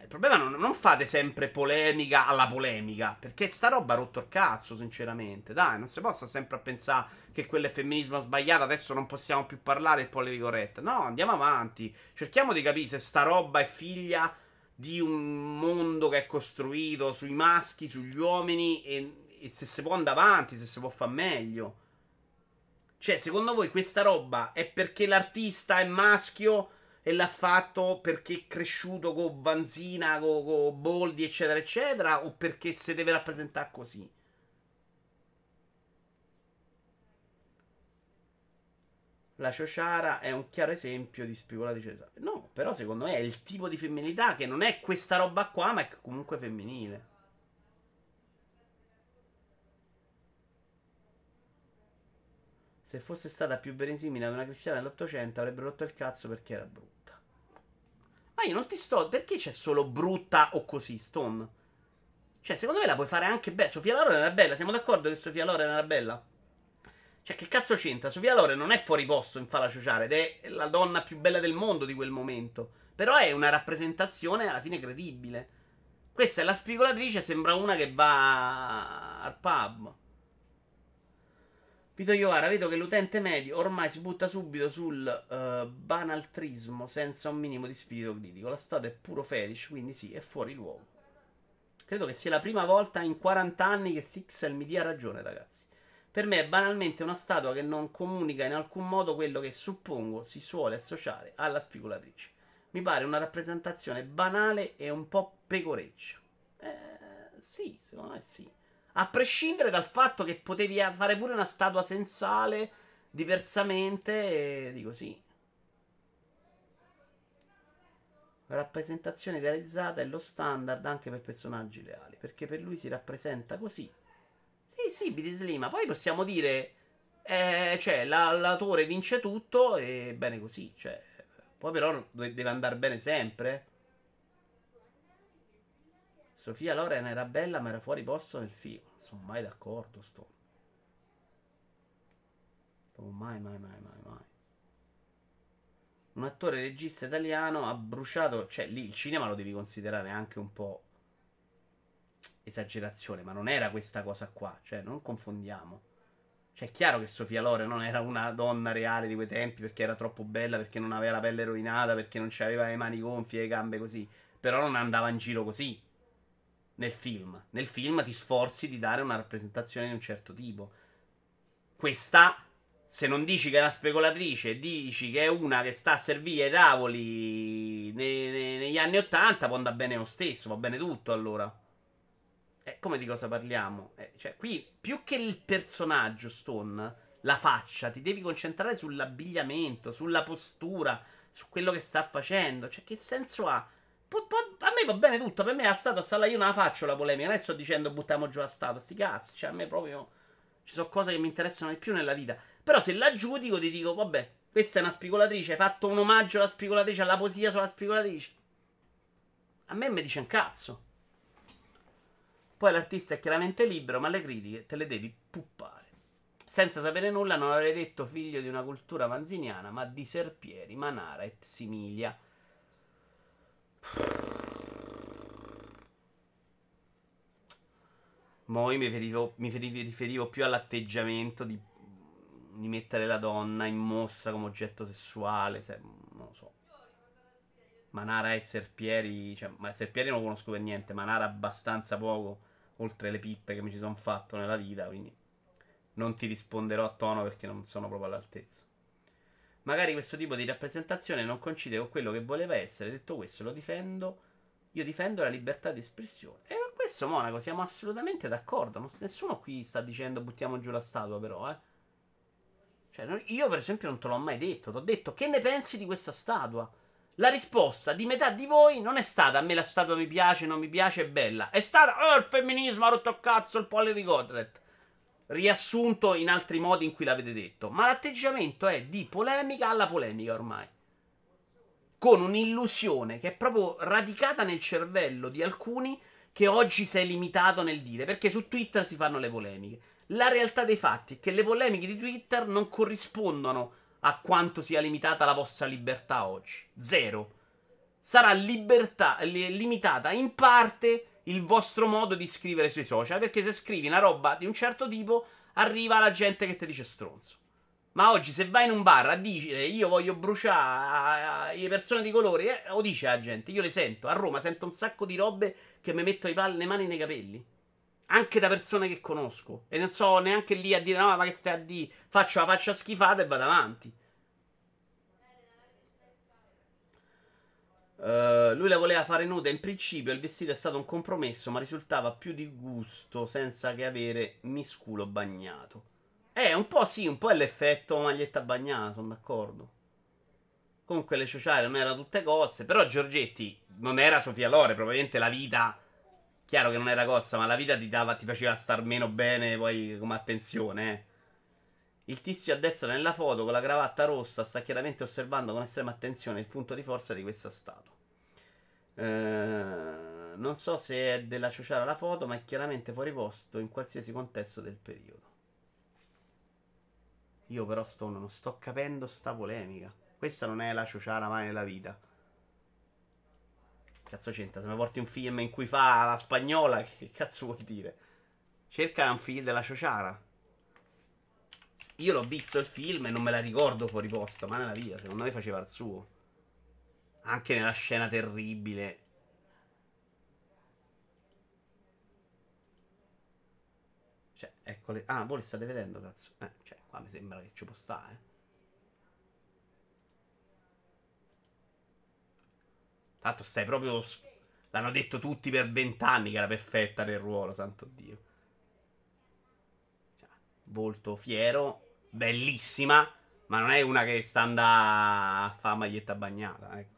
Il problema non, non fate sempre polemica alla polemica, perché sta roba ha rotto il cazzo, sinceramente. Dai, non si possa sempre a pensare che quello è femminismo sbagliato, adesso non possiamo più parlare il politico corretto. No, andiamo avanti, cerchiamo di capire se sta roba è figlia di un mondo che è costruito sui maschi, sugli uomini, e, e se si può andare avanti, se si può far meglio. Cioè, secondo voi questa roba è perché l'artista è maschio e l'ha fatto perché è cresciuto con Vanzina, con, con Boldi, eccetera, eccetera, o perché si deve rappresentare così? la Ciociara è un chiaro esempio di spigolata di Cesare. No, però secondo me è il tipo di femminilità che non è questa roba qua, ma è comunque femminile. Se fosse stata più verosimile ad una cristiana dell'Ottocento avrebbero rotto il cazzo perché era brutta. Ma io non ti sto... Perché c'è solo brutta o così, Stone? Cioè, secondo me la puoi fare anche bella. Sofia Loren era bella, siamo d'accordo che Sofia Loren era bella? Cioè, che cazzo c'entra? Sofia Loren non è fuori posto in Fala Ciociara ed è la donna più bella del mondo di quel momento. Però è una rappresentazione alla fine credibile. Questa è la spigolatrice, sembra una che va al pub. Vito Iovara, vedo che l'utente medio ormai si butta subito sul uh, banaltrismo senza un minimo di spirito critico. La statua è puro fetish, quindi sì, è fuori luogo. Credo che sia la prima volta in quaranta anni che Sixel mi dia ragione, ragazzi. Per me è banalmente una statua che non comunica in alcun modo quello che suppongo si suole associare alla spigolatrice. Mi pare una rappresentazione banale e un po' pecoreccia. Eh, sì, secondo me sì. A prescindere dal fatto che potevi fare pure una statua sensale, diversamente, e dico sì. Rappresentazione idealizzata è lo standard anche per personaggi reali, perché per lui si rappresenta così. Sì, sì, Bitislima. Poi possiamo dire, eh, cioè, la, l'autore vince tutto e bene così. Cioè, poi però deve andare bene sempre. Sofia Loren era bella ma era fuori posto nel film. Non sono mai d'accordo, sto. Oh, mai, mai, mai, mai, mai. Un attore regista italiano ha bruciato... Cioè, lì il cinema lo devi considerare anche un po' esagerazione, ma non era questa cosa qua. Cioè, non confondiamo. Cioè, è chiaro che Sofia Loren non era una donna reale di quei tempi perché era troppo bella, perché non aveva la pelle rovinata, perché non aveva le mani gonfie, le gambe così. Però non andava in giro così. Nel film, nel film ti sforzi di dare una rappresentazione di un certo tipo. Questa, se non dici che è una speculatrice, dici che è una che sta a servire ai tavoli ne, ne, negli anni ottanta, può andare bene lo stesso, va bene tutto allora. E come di cosa parliamo? Eh, cioè, qui più che il personaggio, Stone, la faccia, ti devi concentrare sull'abbigliamento, sulla postura, su quello che sta facendo. Cioè, che senso ha? A me va bene tutto, per me la statua sta là, io non la faccio la polemica, non è sto dicendo buttiamo giù la statua, sti cazzi, cioè a me proprio ci sono cose che mi interessano di più nella vita, però se la giudico ti dico vabbè, questa è una spigolatrice, hai fatto un omaggio alla spigolatrice, alla poesia sulla spigolatrice, a me mi dice un cazzo. Poi l'artista è chiaramente libero, ma le critiche te le devi puppare. Senza sapere nulla non avrei detto figlio di una cultura manziniana, ma di Serpieri, Manara et Similia. Mo' io mi riferivo, mi riferivo più all'atteggiamento di, di mettere la donna in mostra come oggetto sessuale, se, non lo so. Manara e Serpieri, cioè, ma Serpieri non lo conosco per niente, Manara abbastanza poco, oltre le pippe che mi ci sono fatto nella vita, quindi non ti risponderò a tono perché non sono proprio all'altezza. Magari questo tipo di rappresentazione non coincide con quello che voleva essere. Detto questo, lo difendo. Io difendo la libertà di espressione. E con questo, Monaco, siamo assolutamente d'accordo. Non, nessuno qui sta dicendo buttiamo giù la statua, però, eh. Cioè, io, per esempio, non te l'ho mai detto. Ti ho detto, che ne pensi di questa statua? La risposta di metà di voi non è stata, a me la statua mi piace, non mi piace, è bella. È stata, oh, il femminismo ha rotto il cazzo, il Poliricotret. Riassunto in altri modi in cui l'avete detto, ma l'atteggiamento è di polemica alla polemica ormai, con un'illusione che è proprio radicata nel cervello di alcuni che oggi sei limitato nel dire, perché su Twitter si fanno le polemiche. La realtà dei fatti è che le polemiche di Twitter non corrispondono a quanto sia limitata la vostra libertà oggi, zero. Sarà libertà, limitata in parte il vostro modo di scrivere sui social, perché se scrivi una roba di un certo tipo arriva la gente che ti dice stronzo. Ma oggi se vai in un bar a dire io voglio bruciare le persone di colore, eh, lo dice la gente, io le sento. A Roma sento un sacco di robe che mi metto i pal- le mani nei capelli, anche da persone che conosco, e non so neanche lì a dire no ma che stai a dire, faccio la faccia schifata e vado avanti. Uh, lui la voleva fare nuda in principio, il vestito è stato un compromesso, ma risultava più di gusto senza che avere misculo bagnato. Eh, un po' sì, un po' è l'effetto maglietta bagnata, sono d'accordo. Comunque le sociali non erano tutte cozze, però Giorgetti non era Sofia Lore, probabilmente la vita, chiaro che non era cozza, ma la vita ti dava, ti faceva star meno bene poi come attenzione, eh. Il tizio a destra nella foto con la cravatta rossa sta chiaramente osservando con estrema attenzione il punto di forza di questa statua. Eh, non so se è della ciociara la foto, ma è chiaramente fuori posto in qualsiasi contesto del periodo. Io però sto, non sto capendo sta polemica. Questa non è la ciociara mai nella vita. Cazzo c'entra, se mi porti un film in cui fa la spagnola, che cazzo vuol dire? Cerca un film della ciociara. Io l'ho visto il film e non me la ricordo fuori posto, ma nella vita, secondo me faceva il suo. Anche nella scena terribile. Cioè, eccole. Ah, voi le state vedendo, cazzo. Eh, cioè, qua mi sembra che ci può stare, eh. Tanto stai proprio... L'hanno detto tutti per vent'anni che era perfetta nel ruolo, santo Dio. Volto fiero, bellissima, ma non è una che sta andando a fare maglietta bagnata, ecco.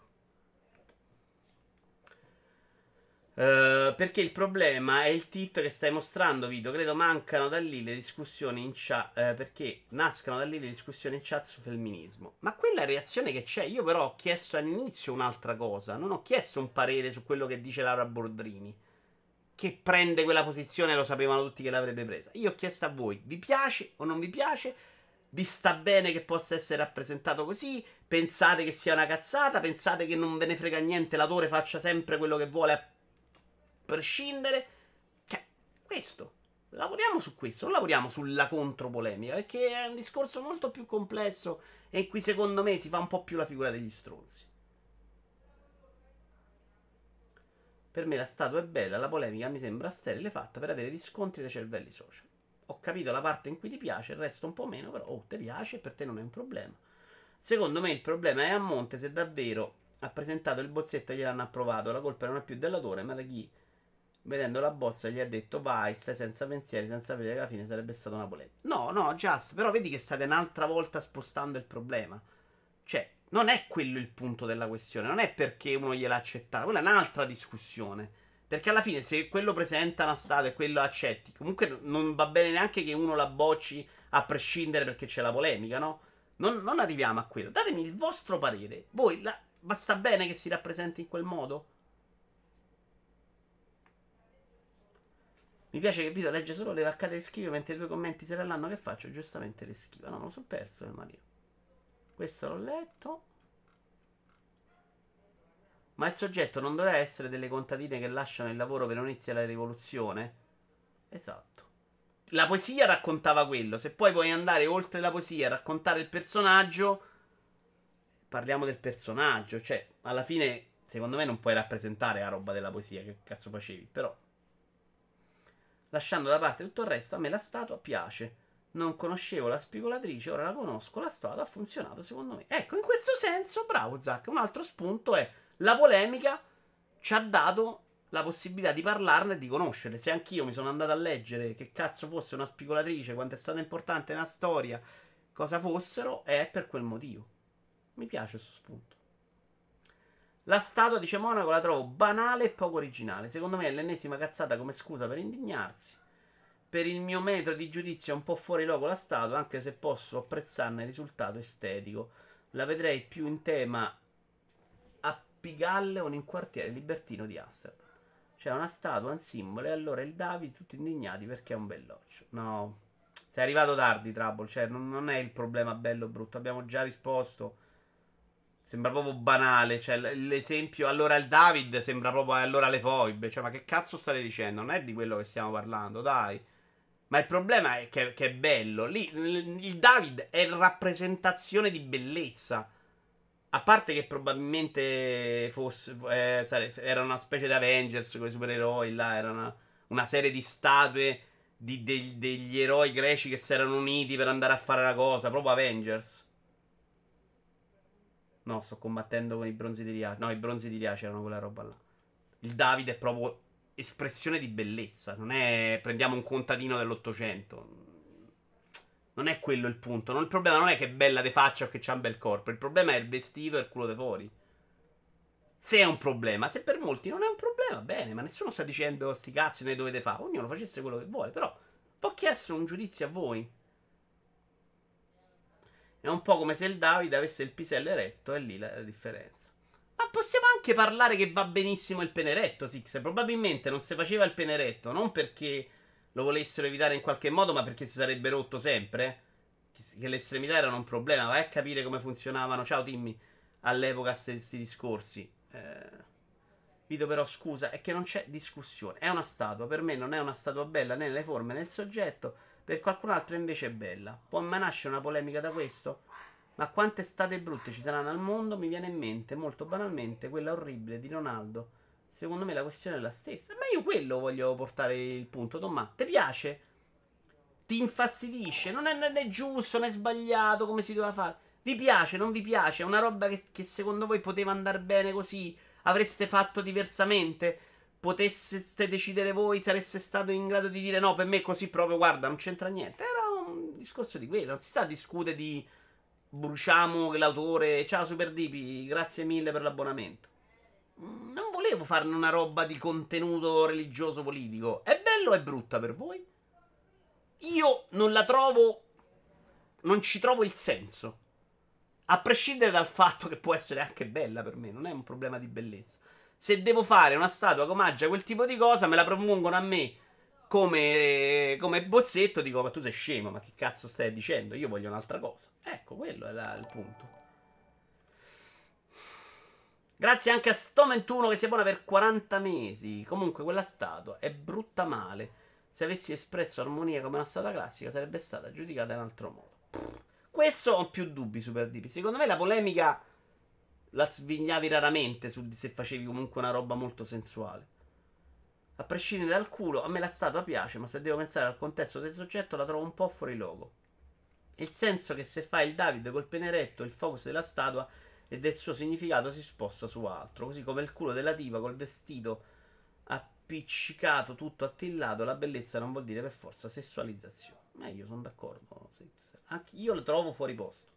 Uh, perché il problema è il tit che stai mostrando, Vito. Credo mancano da lì le discussioni in chat, uh, perché nascano da lì le discussioni in chat su femminismo. Ma quella reazione che c'è, io però ho chiesto all'inizio un'altra cosa, non ho chiesto un parere su quello che dice Laura Bordrini, che prende quella posizione, lo sapevano tutti che l'avrebbe presa. Io ho chiesto a voi, vi piace o non vi piace? Vi sta bene che possa essere rappresentato così? Pensate che sia una cazzata? Pensate che non ve ne frega niente, l'autore faccia sempre quello che vuole a prescindere? Cioè, questo. Lavoriamo su questo, non lavoriamo sulla contropolemica, perché è un discorso molto più complesso e in cui secondo me si fa un po' più la figura degli stronzi. Per me la statua è bella, la polemica mi sembra sterile, fatta per avere riscontri dai cervelli social. Ho capito la parte in cui ti piace, il resto un po' meno, però oh, ti piace, per te non è un problema. Secondo me il problema è a monte, se davvero ha presentato il bozzetto e gliel'hanno approvato, la colpa non è più dell'autore, ma da chi, vedendo la bozza, gli ha detto vai, stai senza pensieri, senza vedere che alla fine sarebbe stata una polemica. No, no, Just, però vedi che state un'altra volta spostando il problema. Cioè... non è quello il punto della questione, non è perché uno gliel'ha accettata, quella è un'altra discussione, perché alla fine se quello presenta una statua e quello accetti, comunque non va bene neanche che uno la bocci a prescindere perché c'è la polemica, no? Non, non arriviamo a quello, datemi il vostro parere, voi la, basta bene che si rappresenti in quel modo? Mi piace che Vito legge solo le vaccate che scrive, mentre i due commenti se l'hanno che faccio giustamente le schiva, no, me lo sono perso, Elmaria. Questo l'ho letto. Ma il soggetto non doveva essere delle contadine che lasciano il lavoro per non iniziare la rivoluzione? Esatto. La poesia raccontava quello. Se poi vuoi andare oltre la poesia e raccontare il personaggio, parliamo del personaggio. Cioè, alla fine, secondo me non puoi rappresentare la roba della poesia. Che cazzo facevi? Però, lasciando da parte tutto il resto, a me la statua piace. Non conoscevo la spigolatrice, ora la conosco, la strada ha funzionato secondo me. Ecco, in questo senso, bravo Zac, un altro spunto è la polemica ci ha dato la possibilità di parlarne e di conoscere. Se anch'io mi sono andato a leggere che cazzo fosse una spigolatrice, quanto è stata importante nella storia, cosa fossero, è per quel motivo. Mi piace questo spunto. La statua, dice Monaco, la trovo banale e poco originale. Secondo me è l'ennesima cazzata come scusa per indignarsi. Per il mio metro di giudizio è un po' fuori luogo la statua, anche se posso apprezzarne il risultato estetico. La vedrei più in tema a Pigalle o in quartiere libertino di Amsterdam. C'era una statua, un simbolo, e allora il Davide tutti indignati perché è un belloccio. No, sei arrivato tardi, Trouble, cioè non, non è il problema bello o brutto, abbiamo già risposto. Sembra proprio banale, cioè l'esempio, allora il David sembra proprio allora le foibe, cioè ma che cazzo state dicendo? Non è di quello che stiamo parlando, dai. Ma il problema è che, che è bello. Lì il David è rappresentazione di bellezza. A parte che probabilmente fosse, eh, sare, era una specie di Avengers con i supereroi. Là era una, una serie di statue di, de, degli eroi greci che si erano uniti per andare a fare la cosa. Proprio Avengers. No, sto combattendo con i bronzi di Iaci. No, i bronzi di Iaci erano quella roba là. Il David è proprio espressione di bellezza, non è prendiamo un contadino dell'Ottocento. Non è quello il punto. Non, il problema non è che è bella de faccia o che c'ha un bel corpo. Il problema è il vestito e il culo de fuori. Se è un problema. Se per molti non è un problema, bene. Ma nessuno sta dicendo sti cazzi ne dovete fare. Ognuno facesse quello che vuole. Però ho chiesto un giudizio a voi. È un po' come se il Davide avesse il pisello eretto. È lì la, la differenza. Ma possiamo anche parlare che va benissimo il peneretto, Six. Probabilmente non si faceva il peneretto, non perché lo volessero evitare in qualche modo, ma perché si sarebbe rotto sempre. Che le estremità erano un problema. Vai a capire come funzionavano, ciao Timmy, all'epoca questi discorsi. Eh, Vito però, scusa, è che non c'è discussione. È una statua, per me non è una statua bella né nelle forme né nel soggetto, per qualcun altro invece è bella. Può mai nascere una polemica da questo? Ma quante state brutte ci saranno al mondo? Mi viene in mente, molto banalmente, quella orribile di Ronaldo. Secondo me la questione è la stessa. Ma io quello voglio portare il punto, Tommaso. Ti piace? Ti infastidisce? Non è né giusto né sbagliato come si doveva fare. Vi piace? Non vi piace? È una roba che, che secondo voi poteva andare bene così? Avreste fatto diversamente? Poteste decidere voi? Sareste stato in grado di dire no, per me così proprio, guarda, non c'entra niente. Era un discorso di quello. Non si sa discutere di... bruciamo l'autore. Ciao Superdipi, grazie mille per l'abbonamento. Non volevo farne una roba di contenuto religioso politico. È bello o è brutta per voi? Io non la trovo, non ci trovo il senso, a prescindere dal fatto che può essere anche bella. Per me non è un problema di bellezza. Se devo fare una statua che omaggia quel tipo di cosa, me la propongono a me Come, come bozzetto, dico ma tu sei scemo, ma che cazzo stai dicendo, io voglio un'altra cosa. Ecco, quello era il punto. Grazie anche a Stone ventuno che si abbona per quaranta mesi. Comunque quella statua è brutta male. Se avessi espresso armonia come una statua classica sarebbe stata giudicata in altro modo. Questo ho più dubbi, Superdipi. Secondo me la polemica la svignavi raramente sul, se facevi comunque una roba molto sensuale. A prescindere dal culo, a me la statua piace, ma se devo pensare al contesto del soggetto la trovo un po' fuori luogo. Il senso che se fa il Davide col peneretto, il focus della statua e del suo significato si sposta su altro, così come il culo della diva col vestito appiccicato tutto attillato. La bellezza non vuol dire per forza sessualizzazione. Ma io sono d'accordo, anche io lo trovo fuori posto.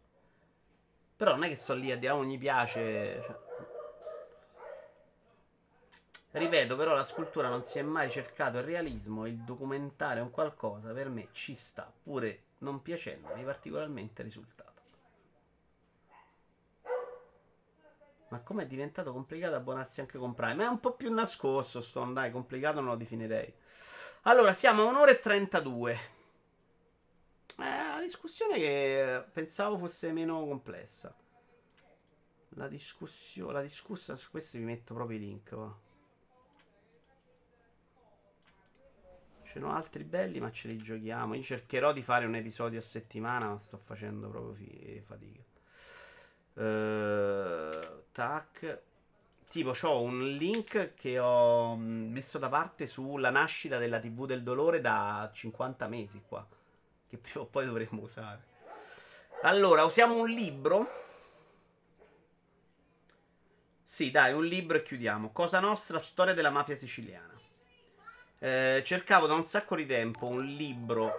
Però non è che sto lì a dire oh, gli piace, cioè... Ripeto, però la scultura non si è mai cercato il realismo, il documentare un qualcosa per me ci sta, pure non piacendomi particolarmente il risultato. Ma com'è diventato complicato abbonarsi anche con Prime? È un po' più nascosto, Stone, dai, complicato non lo definirei. Allora, siamo a un'ora e trentadue. È una discussione che pensavo fosse meno complessa. La discussione, la discussa, su questo vi metto proprio i link, va. Ce ne sono altri belli, ma ce li giochiamo. Io cercherò di fare un episodio a settimana, ma sto facendo proprio fi- fatica. Uh, tac. Tipo, ho un link che ho messo da parte sulla nascita della tivù del dolore da cinquanta mesi qua, che prima o poi dovremmo usare. Allora, usiamo un libro. Sì, dai, un libro e chiudiamo. Cosa nostra, storia della mafia siciliana. Eh, cercavo da un sacco di tempo un libro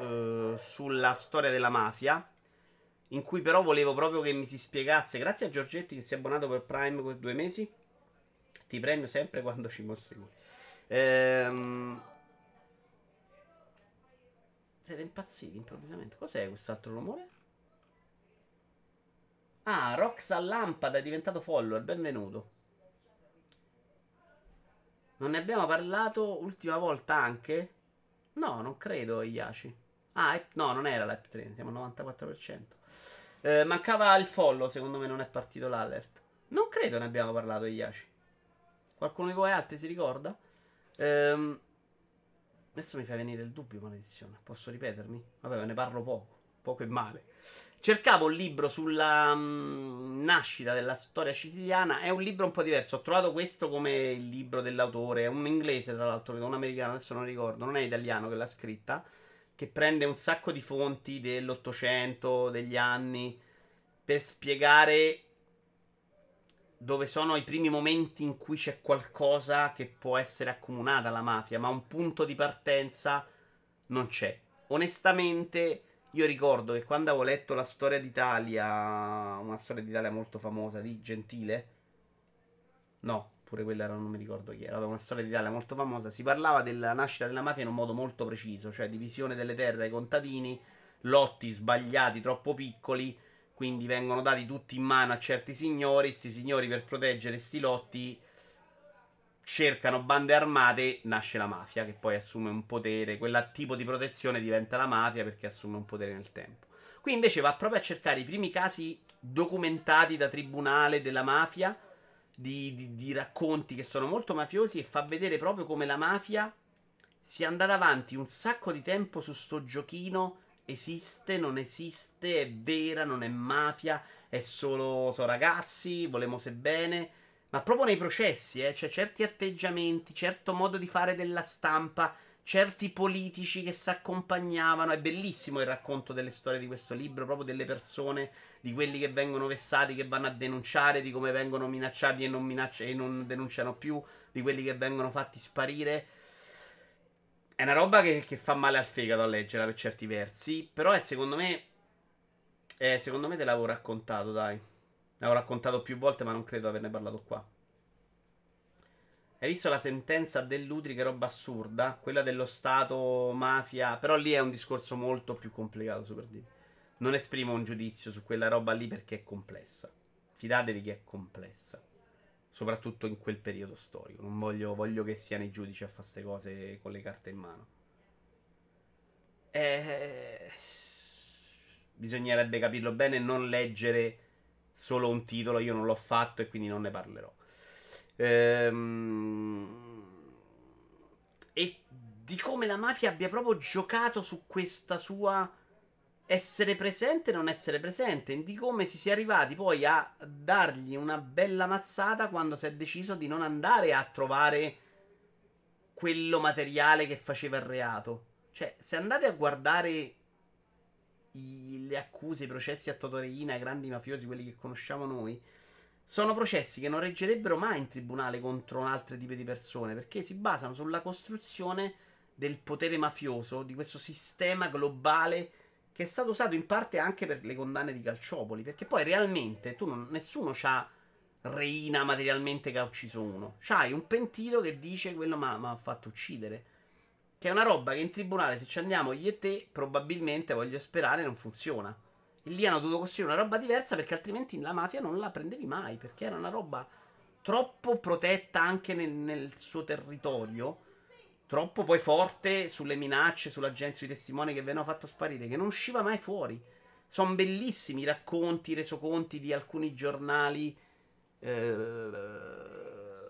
eh, sulla storia della mafia, in cui però volevo proprio che mi si spiegasse. Grazie a Giorgetti che si è abbonato per Prime per due mesi. Ti premio sempre quando ci mostri lui. Ehm... Siete impazziti improvvisamente. Cos'è quest'altro rumore? Ah, Rox a lampada è diventato follower, benvenuto. Non ne abbiamo parlato ultima volta anche? No, non credo, Iaci. Ah, e, no, non era l'Hype Train, siamo al novantaquattro per cento. Eh, mancava il follow, secondo me non è partito l'alert. Non credo ne abbiamo parlato, Iaci. Qualcuno di voi altri si ricorda? Ehm, adesso mi fa venire il dubbio, maledizione. Posso ripetermi? Vabbè, ne parlo poco, poco e male. Cercavo un libro sulla mh, nascita della storia siciliana. È un libro un po' diverso. Ho trovato questo come il libro dell'autore. È un inglese, tra l'altro, un americano, adesso non ricordo. Non è italiano che l'ha scritta. Che prende un sacco di fonti dell'Ottocento, degli anni, per spiegare dove sono i primi momenti in cui c'è qualcosa che può essere accomunata alla mafia. Ma un punto di partenza non c'è. Onestamente... Io ricordo che quando avevo letto la storia d'Italia, una storia d'Italia molto famosa di Gentile, no, pure quella era, non mi ricordo chi era, una storia d'Italia molto famosa, si parlava della nascita della mafia in un modo molto preciso, cioè divisione delle terre ai contadini, lotti sbagliati, troppo piccoli, quindi vengono dati tutti in mano a certi signori, questi signori per proteggere sti lotti cercano bande armate, nasce la mafia che poi assume un potere, quel tipo di protezione diventa la mafia perché assume un potere nel tempo. Qui invece va proprio a cercare i primi casi documentati da tribunale della mafia, di, di, di racconti che sono molto mafiosi, e fa vedere proprio come la mafia sia andata avanti un sacco di tempo su sto giochino. Esiste, non esiste, è vera, non è mafia, è solo so ragazzi, volemo se bene. Ma proprio nei processi, eh, cioè certi atteggiamenti, certo modo di fare della stampa, certi politici che si accompagnavano. È bellissimo il racconto delle storie di questo libro, proprio delle persone, di quelli che vengono vessati, che vanno a denunciare, di come vengono minacciati e non, minacci- e non denunciano più, di quelli che vengono fatti sparire. È una roba che, che fa male al fegato a leggerla per certi versi. Però è secondo me eh, secondo me te l'avevo raccontato, dai. L'avevo raccontato più volte ma non credo averne parlato qua. Hai visto la sentenza dell'Utri, che roba assurda? Quella dello Stato, mafia. Però lì è un discorso molto più complicato, super deep. Non esprimo un giudizio su quella roba lì perché è complessa. Fidatevi che è complessa, soprattutto in quel periodo storico. Non voglio, voglio che siano i giudici a fare queste cose con le carte in mano. Eh, bisognerebbe capirlo bene e non leggere solo un titolo. Io non l'ho fatto e quindi non ne parlerò. Ehm, e di come la mafia abbia proprio giocato su questa sua essere presente e non essere presente, di come si sia arrivati poi a dargli una bella mazzata quando si è deciso di non andare a trovare quello materiale che faceva il reato. Cioè, se andate a guardare i, le accuse, i processi a Totorina, i grandi mafiosi, quelli che conosciamo noi, sono processi che non reggerebbero mai in tribunale contro un altro tipo di persone, perché si basano sulla costruzione del potere mafioso, di questo sistema globale che è stato usato in parte anche per le condanne di Calciopoli, perché poi realmente tu non, nessuno c'ha reina materialmente che ha ucciso uno. C'hai un pentito che dice quello ma ha fatto uccidere, che è una roba che in tribunale, se ci andiamo io e te, probabilmente, voglio sperare, non funziona. E lì hanno dovuto costruire una roba diversa perché altrimenti la mafia non la prendevi mai, perché era una roba troppo protetta anche nel, nel suo territorio, troppo poi forte sulle minacce, sulla gente, sui testimoni che venivano fatto sparire, che non usciva mai fuori. Sono bellissimi i racconti, i resoconti di alcuni giornali eh,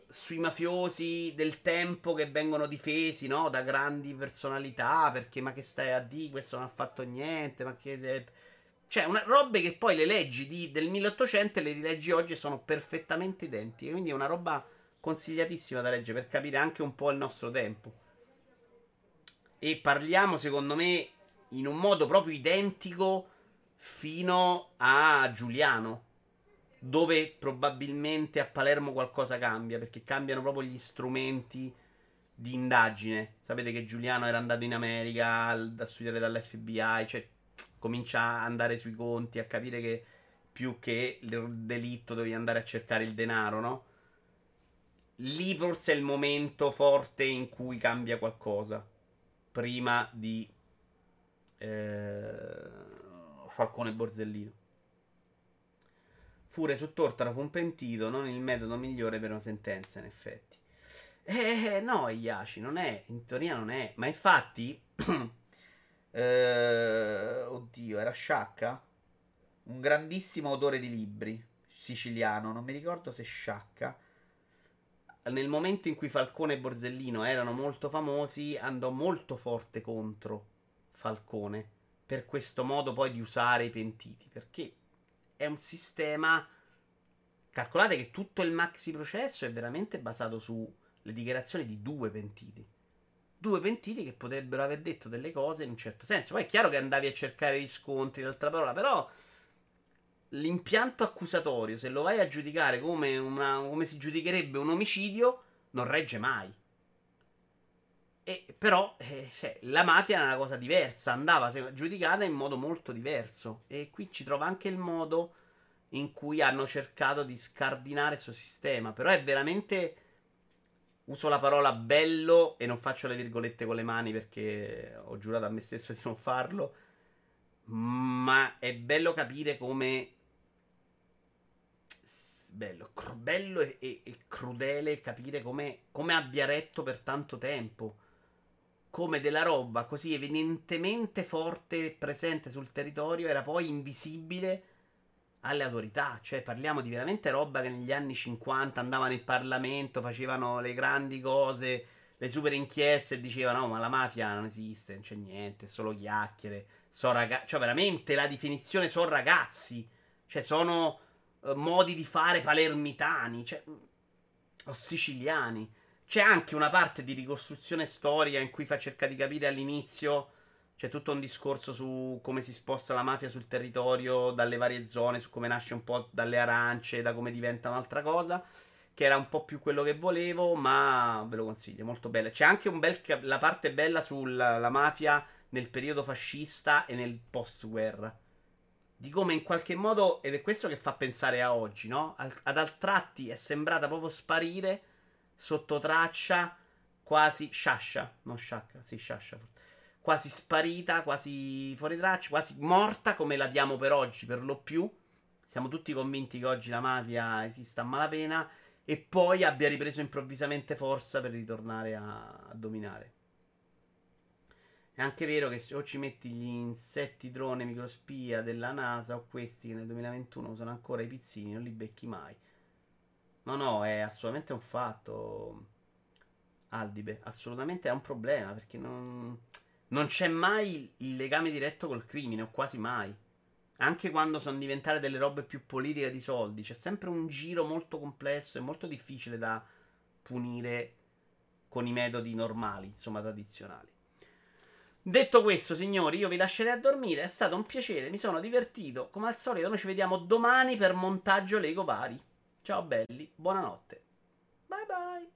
sui mafiosi del tempo che vengono difesi, no, da grandi personalità, perché ma che stai a dire, questo non ha fatto niente, ma che... De... Cioè, una robe che poi le leggi di, del milleottocento le rileggi oggi e sono perfettamente identiche, quindi è una roba consigliatissima da leggere per capire anche un po' il nostro tempo. E parliamo, secondo me, in un modo proprio identico fino a Giuliano, dove probabilmente a Palermo qualcosa cambia, perché cambiano proprio gli strumenti di indagine. Sapete che Giuliano era andato in America a studiare dall'F B I, cioè comincia a andare sui conti, a capire che più che il delitto dovevi andare a cercare il denaro, no? Lì forse è il momento forte in cui cambia qualcosa. Prima di eh, Falcone e Borsellino. Fure su Tortora fu un pentito, non il metodo migliore per una sentenza, in effetti. Eh, no, Iaci, non è, in teoria non è. Ma infatti, eh, oddio, era Sciacca? Un grandissimo autore di libri, siciliano, non mi ricordo se Sciacca. Nel momento in cui Falcone e Borsellino erano molto famosi, andò molto forte contro Falcone per questo modo poi di usare i pentiti, perché è un sistema. Calcolate che tutto il maxi processo è veramente basato sulle dichiarazioni di due pentiti due pentiti che potrebbero aver detto delle cose in un certo senso. Poi è chiaro che andavi a cercare riscontri, d'altra parola, però l'impianto accusatorio, se lo vai a giudicare come, una, come si giudicherebbe un omicidio, non regge mai. E però eh, cioè, la mafia era una cosa diversa, andava giudicata in modo molto diverso. E qui ci trova anche il modo in cui hanno cercato di scardinare il suo sistema. Però è veramente, uso la parola bello e non faccio le virgolette con le mani perché ho giurato a me stesso di non farlo, ma è bello capire come bello, cr- bello e, e, e crudele capire come, come abbia retto per tanto tempo, come della roba così evidentemente forte e presente sul territorio era poi invisibile alle autorità. Cioè parliamo di veramente roba che negli anni cinquanta andavano in Parlamento, facevano le grandi cose, le super inchieste e dicevano no, ma la mafia non esiste, non c'è niente, è solo chiacchiere, so ragazzi, cioè veramente la definizione sono ragazzi, cioè sono uh, modi di fare palermitani, cioè, o siciliani. C'è anche una parte di ricostruzione storica in cui fa cerca di capire all'inizio, c'è tutto un discorso su come si sposta la mafia sul territorio dalle varie zone, su come nasce un po' dalle arance, da come diventa un'altra cosa, che era un po' più quello che volevo, ma ve lo consiglio, molto bella. C'è anche un bel cap- la parte bella sulla mafia nel periodo fascista e nel post-guerra, di come in qualche modo, ed è questo che fa pensare a oggi, no? Ad, ad altratti è sembrata proprio sparire sotto traccia, quasi Sciascia, non Sciacca, sì Sciascia, quasi sparita, quasi fuori traccia, quasi morta come la diamo per oggi, per lo più. Siamo tutti convinti che oggi la mafia esista a malapena e poi abbia ripreso improvvisamente forza per ritornare a, a dominare. È anche vero che se o ci metti gli insetti drone microspia della NASA o questi che nel duemilaventuno sono ancora i pizzini, non li becchi mai. No, no, è assolutamente un fatto, Aldibe, assolutamente è un problema, perché non, non c'è mai il legame diretto col crimine, o quasi mai. Anche quando sono diventate delle robe più politiche di soldi, c'è sempre un giro molto complesso e molto difficile da punire con i metodi normali, insomma tradizionali. Detto questo, signori, io vi lascerei a dormire, è stato un piacere, mi sono divertito, come al solito noi ci vediamo domani per montaggio Lego vari. Ciao belli, buonanotte. Bye bye.